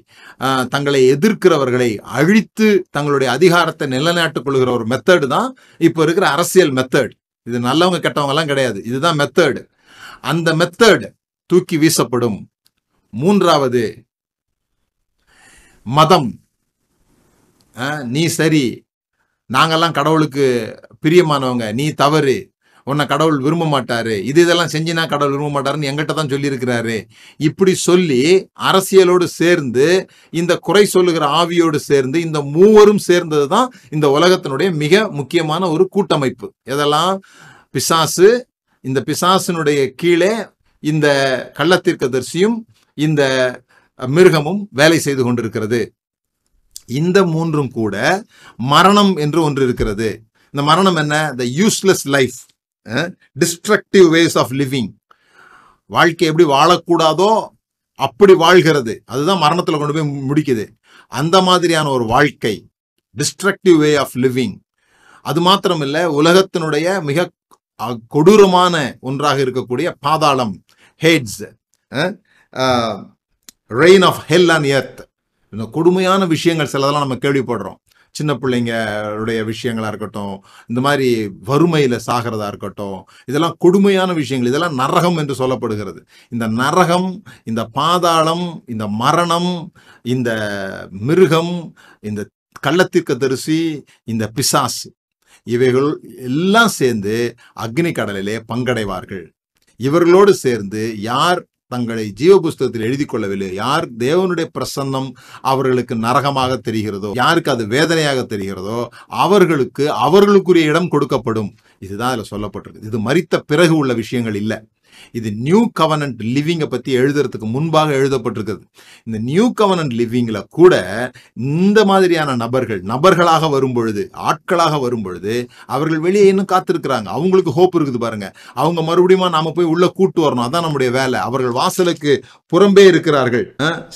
தங்களை எதிர்க்கிறவர்களை அழித்து தங்களுடைய அதிகாரத்தை நிலைநாட்டுக் கொள்கிற ஒரு மெத்தடு தான் இப்போ இருக்கிற அரசியல் மெத்தட். இது நல்லவங்க கெட்டவங்கெல்லாம் கிடையாது, இதுதான் மெத்தடு. அந்த மெத்தட் தூக்கி வீசப்படும். மூன்றாவது மதம். நீ சரி, நாங்கள்லாம் கடவுளுக்கு பிரியமானவங்க, நீ தவறு, உன்னை கடவுள் விரும்ப மாட்டாரு, இது இதெல்லாம் செஞ்சுனா கடவுள் விரும்ப மாட்டாருன்னு எங்கிட்ட தான் சொல்லியிருக்கிறாரு. இப்படி சொல்லி அரசியலோடு சேர்ந்து இந்த குறை சொல்லுகிற ஆவியோடு சேர்ந்து இந்த மூவரும் சேர்ந்தது தான் இந்த உலகத்தினுடைய மிக முக்கியமான ஒரு கூட்டமைப்பு. இதெல்லாம் பிசாசு. இந்த பிசாசினுடைய கீழே இந்த கள்ளத்தீர்க்கதரிசியும் இந்த மிருகமும் வேலை செய்து கொண்டிருக்கிறது. இந்த மூன்றும் கூட மரணம் என்று ஒன்று இருக்கிறது. இந்த மரணம் என்ன? The useless life, destructive ways of living. வாழ்க்கை எப்படி வாழக்கூடாதோ அப்படி வாழ்கிறது. அதுதான் மரணத்தில் கொண்டு போய் முடிக்குது. அந்த மாதிரியான ஒரு வாழ்க்கை, டிஸ்ட்ரக்டிவ் வே ஆஃப் லிவிங். அது மாத்திரம் இல்லை, உலகத்தினுடைய மிக கொடூரமான ஒன்றாக இருக்கக்கூடிய பாதாளம், Hades, reign of hell on earth. இந்த கொடுமையான விஷயங்கள் சிலதெல்லாம் நம்ம கேள்விப்படுறோம். சின்ன பிள்ளைங்களுடைய விஷயங்களாக இருக்கட்டும், இந்த மாதிரி வறுமையில் சாகிறதா இருக்கட்டும், இதெல்லாம் கொடுமையான விஷயங்கள். இதெல்லாம் நரகம் என்று சொல்லப்படுகிறது. இந்த நரகம், இந்த பாதாளம், இந்த மரணம், இந்த மிருகம், இந்த கள்ளத்தீர்க்கதரிசி, இந்த பிசாசு, இவைகள் எல்லாம் சேர்ந்து அக்னி கடலிலே பங்கடைவார்கள். இவர்களோடு சேர்ந்து யார் தங்களை ஜீவ புஸ்தகத்தில் எழுதி கொள்ளவில்லை, யார் தேவனுடைய பிரசன்னம் அவர்களுக்கு நரகமாக தெரிகிறதோ, யாருக்கு அது வேதனையாக தெரிகிறதோ, அவர்களுக்கு அவர்களுக்குரிய இடம் கொடுக்கப்படும். இதுதான் அதில் சொல்லப்பட்டிருக்கு. இது மரித்த பிறகு உள்ள விஷயங்கள் இல்லை. இது நியூ கவனன்ட் லிவிங்கை பற்றி எழுதுறதுக்கு முன்பாக எழுதப்பட்டிருக்கிறது. இந்த நியூ கவனன்ட் லிவிங்கில் கூட இந்த மாதிரியான நபர்கள் நபர்களாக வரும்பொழுது, ஆட்களாக வரும்பொழுது, அவர்கள் வெளியே இன்னும் காத்திருக்கிறாங்க. அவங்களுக்கு ஹோப் இருக்குது பாருங்க. அவங்க மறுபடியும் நாம போய் உள்ள கூட்டு வரணும், அதான் நம்முடைய வேலை. அவர்கள் வாசலுக்கு புறம்பே இருக்கிறார்கள்.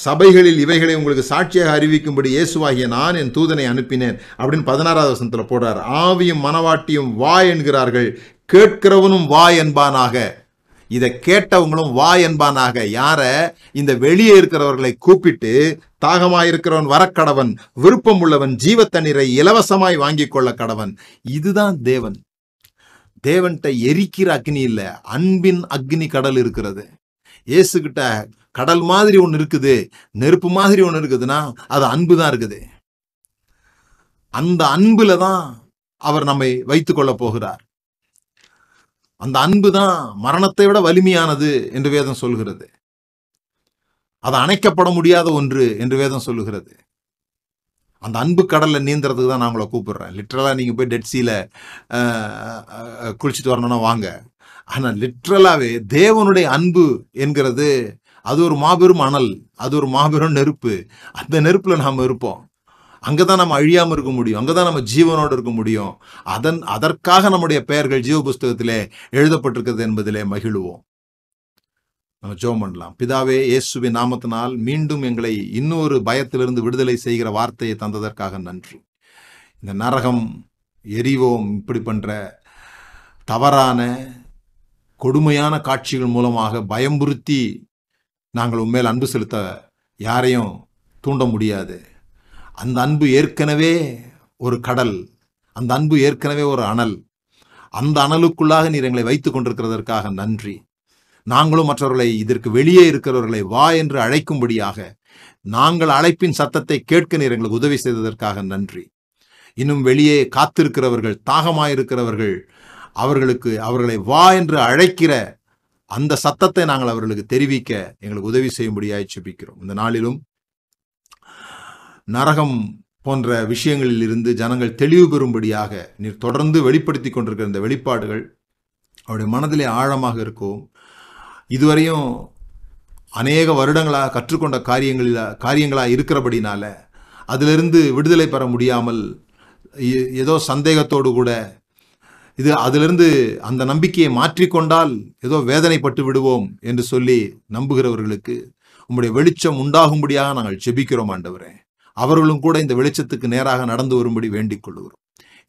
சபைகளில் இவைகளை உங்களுக்கு சாட்சியாக அறிவிக்கும்படி இயேசுவாகிய நான் என் தூதனை அனுப்பினேன் அப்படின்னு பதினாறாவது வசனத்துல போடுறார். ஆவியும் மனவாட்டியும் வா என்கிறார்கள், கேட்கிறவனும் வா என்பானாக. இதை கேட்டவங்களும் வா என்பானாக. யார? இந்த வெளியே இருக்கிறவர்களை கூப்பிட்டு, தாகமாயிருக்கிறவன் வரக்கடவன், விருப்பம் உள்ளவன் ஜீவ தண்ணீரை இலவசமாய் வாங்கி கொள்ள கடவன். இதுதான் தேவன். தேவன்கிட்ட எரிக்கிற அக்னி இல்லை, அன்பின் அக்னி கடல் இருக்கிறது. இயேசுகிட்ட கடல் மாதிரி ஒன்று இருக்குது, நெருப்பு மாதிரி ஒன்று இருக்குதுன்னா அது அன்பு தான் இருக்குது. அந்த அன்புல தான் அவர் நம்மை வைத்து கொள்ள போகிறார். அந்த அன்பு தான் மரணத்தை விட வலிமையானது என்று வேதம் சொல்கிறது. அது அணைக்கப்பட முடியாத ஒன்று என்று வேதம் சொல்லுகிறது. அந்த அன்பு கடலில் நீந்துறதுக்கு தான் நான் உங்களை கூப்பிடுறேன். லிட்ரலாக நீங்கள் போய் டெட் சீல குளிச்சுட்டு வரணும்னா வாங்க. ஆனால் லிட்ரலாகவே தேவனுடைய அன்பு என்கிறது அது ஒரு மாபெரும் அனல், அது ஒரு மாபெரும் நெருப்பு. அந்த நெருப்பில் நாம் இருப்போம். அங்கே தான் நம்ம அழியாமல் இருக்க முடியும், அங்கே தான் நம்ம ஜீவனோடு இருக்க முடியும். அதன் அதற்காக நம்முடைய பெயர்கள் ஜீவ புஸ்தகத்திலே எழுதப்பட்டிருக்கிறது என்பதிலே மகிழ்வோம். நம்ம ஜெபம் பண்ணலாம். பிதாவே, இயேசுவின் நாமத்தினால் மீண்டும் எங்களை இன்னொரு பயத்திலிருந்து விடுதலை செய்கிற வார்த்தையை தந்ததற்காக நன்றி. இந்த நரகம், எரிவோம் இப்படி பண்ணுற தவறான கொடுமையான காட்சிகள் மூலமாக பயம்புறுத்தி நாங்கள் உண்மையில் அன்பு செலுத்த யாரையும் தூண்ட முடியாது. அந்த அன்பு ஏற்கனவே ஒரு கடல், அந்த அன்பு ஏற்கனவே ஒரு அனல். அந்த அனலுக்குள்ளாக நீர் எங்களை வைத்து கொண்டிருக்கிறதற்காக நன்றி. நாங்களும் மற்றவர்களை, இதற்கு வெளியே இருக்கிறவர்களை வா என்று அழைக்கும்படியாக நாங்கள் அழைப்பின் சத்தத்தை கேட்க நீர் எங்களுக்கு உதவி செய்ததற்காக நன்றி. இன்னும் வெளியே காத்திருக்கிறவர்கள், தாகமாயிருக்கிறவர்கள், அவர்களுக்கு அவர்களை வா என்று அழைக்கிற அந்த சத்தத்தை நாங்கள் அவர்களுக்கு தெரிவிக்க எங்களுக்கு உதவி செய்யும்படியாக ஜெபிக்கிறோம். இந்த நாளிலும் நரகம் போன்ற விஷயங்களில் இருந்து ஜனங்கள் தெளிவு பெறும்படியாக நீர் தொடர்ந்து வெளிப்படுத்தி கொண்டிருக்கிற இந்த வெளிப்பாடுகள் அவருடைய மனதிலே ஆழமாக இருக்கும். இதுவரையும் அநேக வருடங்களாக கற்றுக்கொண்ட காரியங்களில் காரியங்களாக இருக்கிறபடினால அதிலிருந்து விடுதலை பெற முடியாமல் ஏதோ சந்தேகத்தோடு கூட இது அதிலிருந்து அந்த நம்பிக்கையை மாற்றிக்கொண்டால் ஏதோ வேதனைப்பட்டு விடுவோம் என்று சொல்லி நம்புகிறவர்களுக்கு உம்முடைய வெளிச்சம் உண்டாகும்படியாக நாங்கள் ஜெபிக்கிறோம் ஆண்டவரே. அவர்களும் கூட இந்த வெளிச்சத்துக்கு நேராக நடந்து வரும்படி வேண்டிக் கொள்கிறோம்.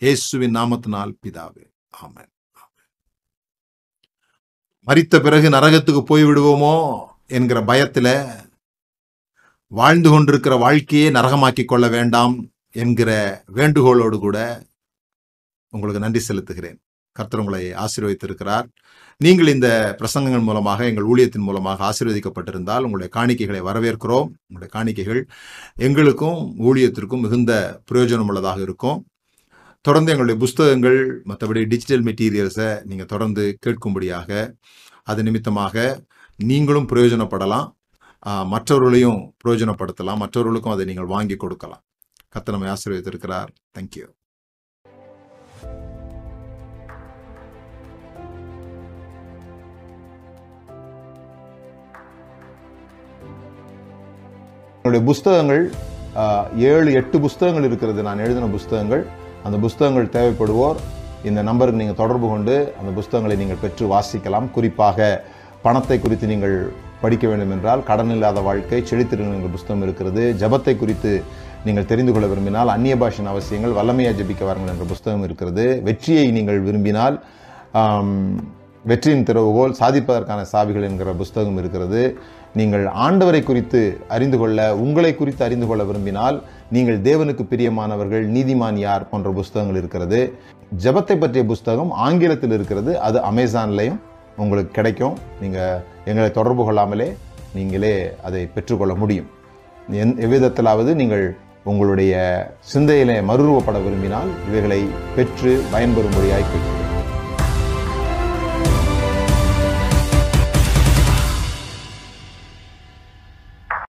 இயேசுவின் நாமத்தினால் பிதாவே, ஆமென். மரித்த பிறகு நரகத்துக்கு போய்விடுவோமோ என்கிற பயத்தில் வாழ்ந்து கொண்டிருக்கிற வாழ்க்கையே நரகமாக்கி கொள்ள வேண்டாம் என்கிற வேண்டுகோளோடு கூட உங்களுக்கு நன்றி செலுத்துகிறேன். கர்த்தர் உங்களை ஆசீர்வதித்திருக்கிறார். நீங்கள் இந்த பிரசங்கங்கள் மூலமாக, எங்கள் ஊழியத்தின் மூலமாக ஆசீர்வதிக்கப்பட்டிருந்தால் உங்களுடைய காணிக்கைகளை வரவேற்கிறோம். உங்களுடைய காணிக்கைகள் எங்களுக்கும் ஊழியத்திற்கும் மிகுந்த பிரயோஜனம் உள்ளதாக இருக்கும். தொடர்ந்து எங்களுடைய புஸ்தகங்கள், மற்றபடி டிஜிட்டல் மெட்டீரியல்ஸை நீங்கள் தொடர்ந்து கேட்கும்படியாக, அது நிமித்தமாக நீங்களும் பிரயோஜனப்படலாம், மற்றவர்களையும் பிரயோஜனப்படுத்தலாம், மற்றவர்களுக்கும் அதை நீங்கள் வாங்கி கொடுக்கலாம். கர்த்தர் நம்மை ஆசீர்வதித்திருக்கிறார். தேங்க்யூ. என்னுடைய புஸ்தகங்கள் ஏழு எட்டு புஸ்தகங்கள் இருக்கிறது, நான் எழுதின புஸ்தகங்கள். அந்த புஸ்தகங்கள் தேவைப்படுவோர் இந்த நம்பருக்கு நீங்கள் தொடர்பு கொண்டு அந்த புஸ்தகங்களை நீங்கள் பெற்று வாசிக்கலாம். குறிப்பாக பணத்தை குறித்து நீங்கள் படிக்க வேண்டும் என்றால் கடன் இல்லாத வாழ்க்கை செழித்திருங்கள் என்ற புஸ்தகம் இருக்கிறது. ஜபத்தை குறித்து நீங்கள் தெரிந்து கொள்ள விரும்பினால் அந்நிய பாஷையின் அவசியங்கள், வல்லமையாக ஜபிக்க வாருங்கள் என்ற புஸ்தகம் இருக்கிறது. வெற்றியை நீங்கள் விரும்பினால் வெற்றியின் திறவுகோல், சாதிப்பதற்கான சாவிகள் என்கிற புஸ்தகம் இருக்கிறது. நீங்கள் ஆண்டவரை குறித்து அறிந்து கொள்ள, உங்களை குறித்து அறிந்து கொள்ள விரும்பினால் நீங்கள் தேவனுக்கு பிரியமானவர்கள், நீதிமான் யார் போன்ற புஸ்தகங்கள் இருக்கிறது. ஜபத்தை பற்றிய புஸ்தகம் ஆங்கிலத்தில் இருக்கிறது, அது அமேசான்லையும் உங்களுக்கு கிடைக்கும். நீங்கள் எங்களை தொடர்பு கொள்ளாமலே நீங்களே அதை பெற்றுக்கொள்ள முடியும். எந் எவ்விதத்திலாவது நீங்கள் உங்களுடைய சிந்தையிலே மறுரூபப்பட விரும்பினால் இவைகளை பெற்று பயன்பெறும்படியாய் கேட்கிறேன்.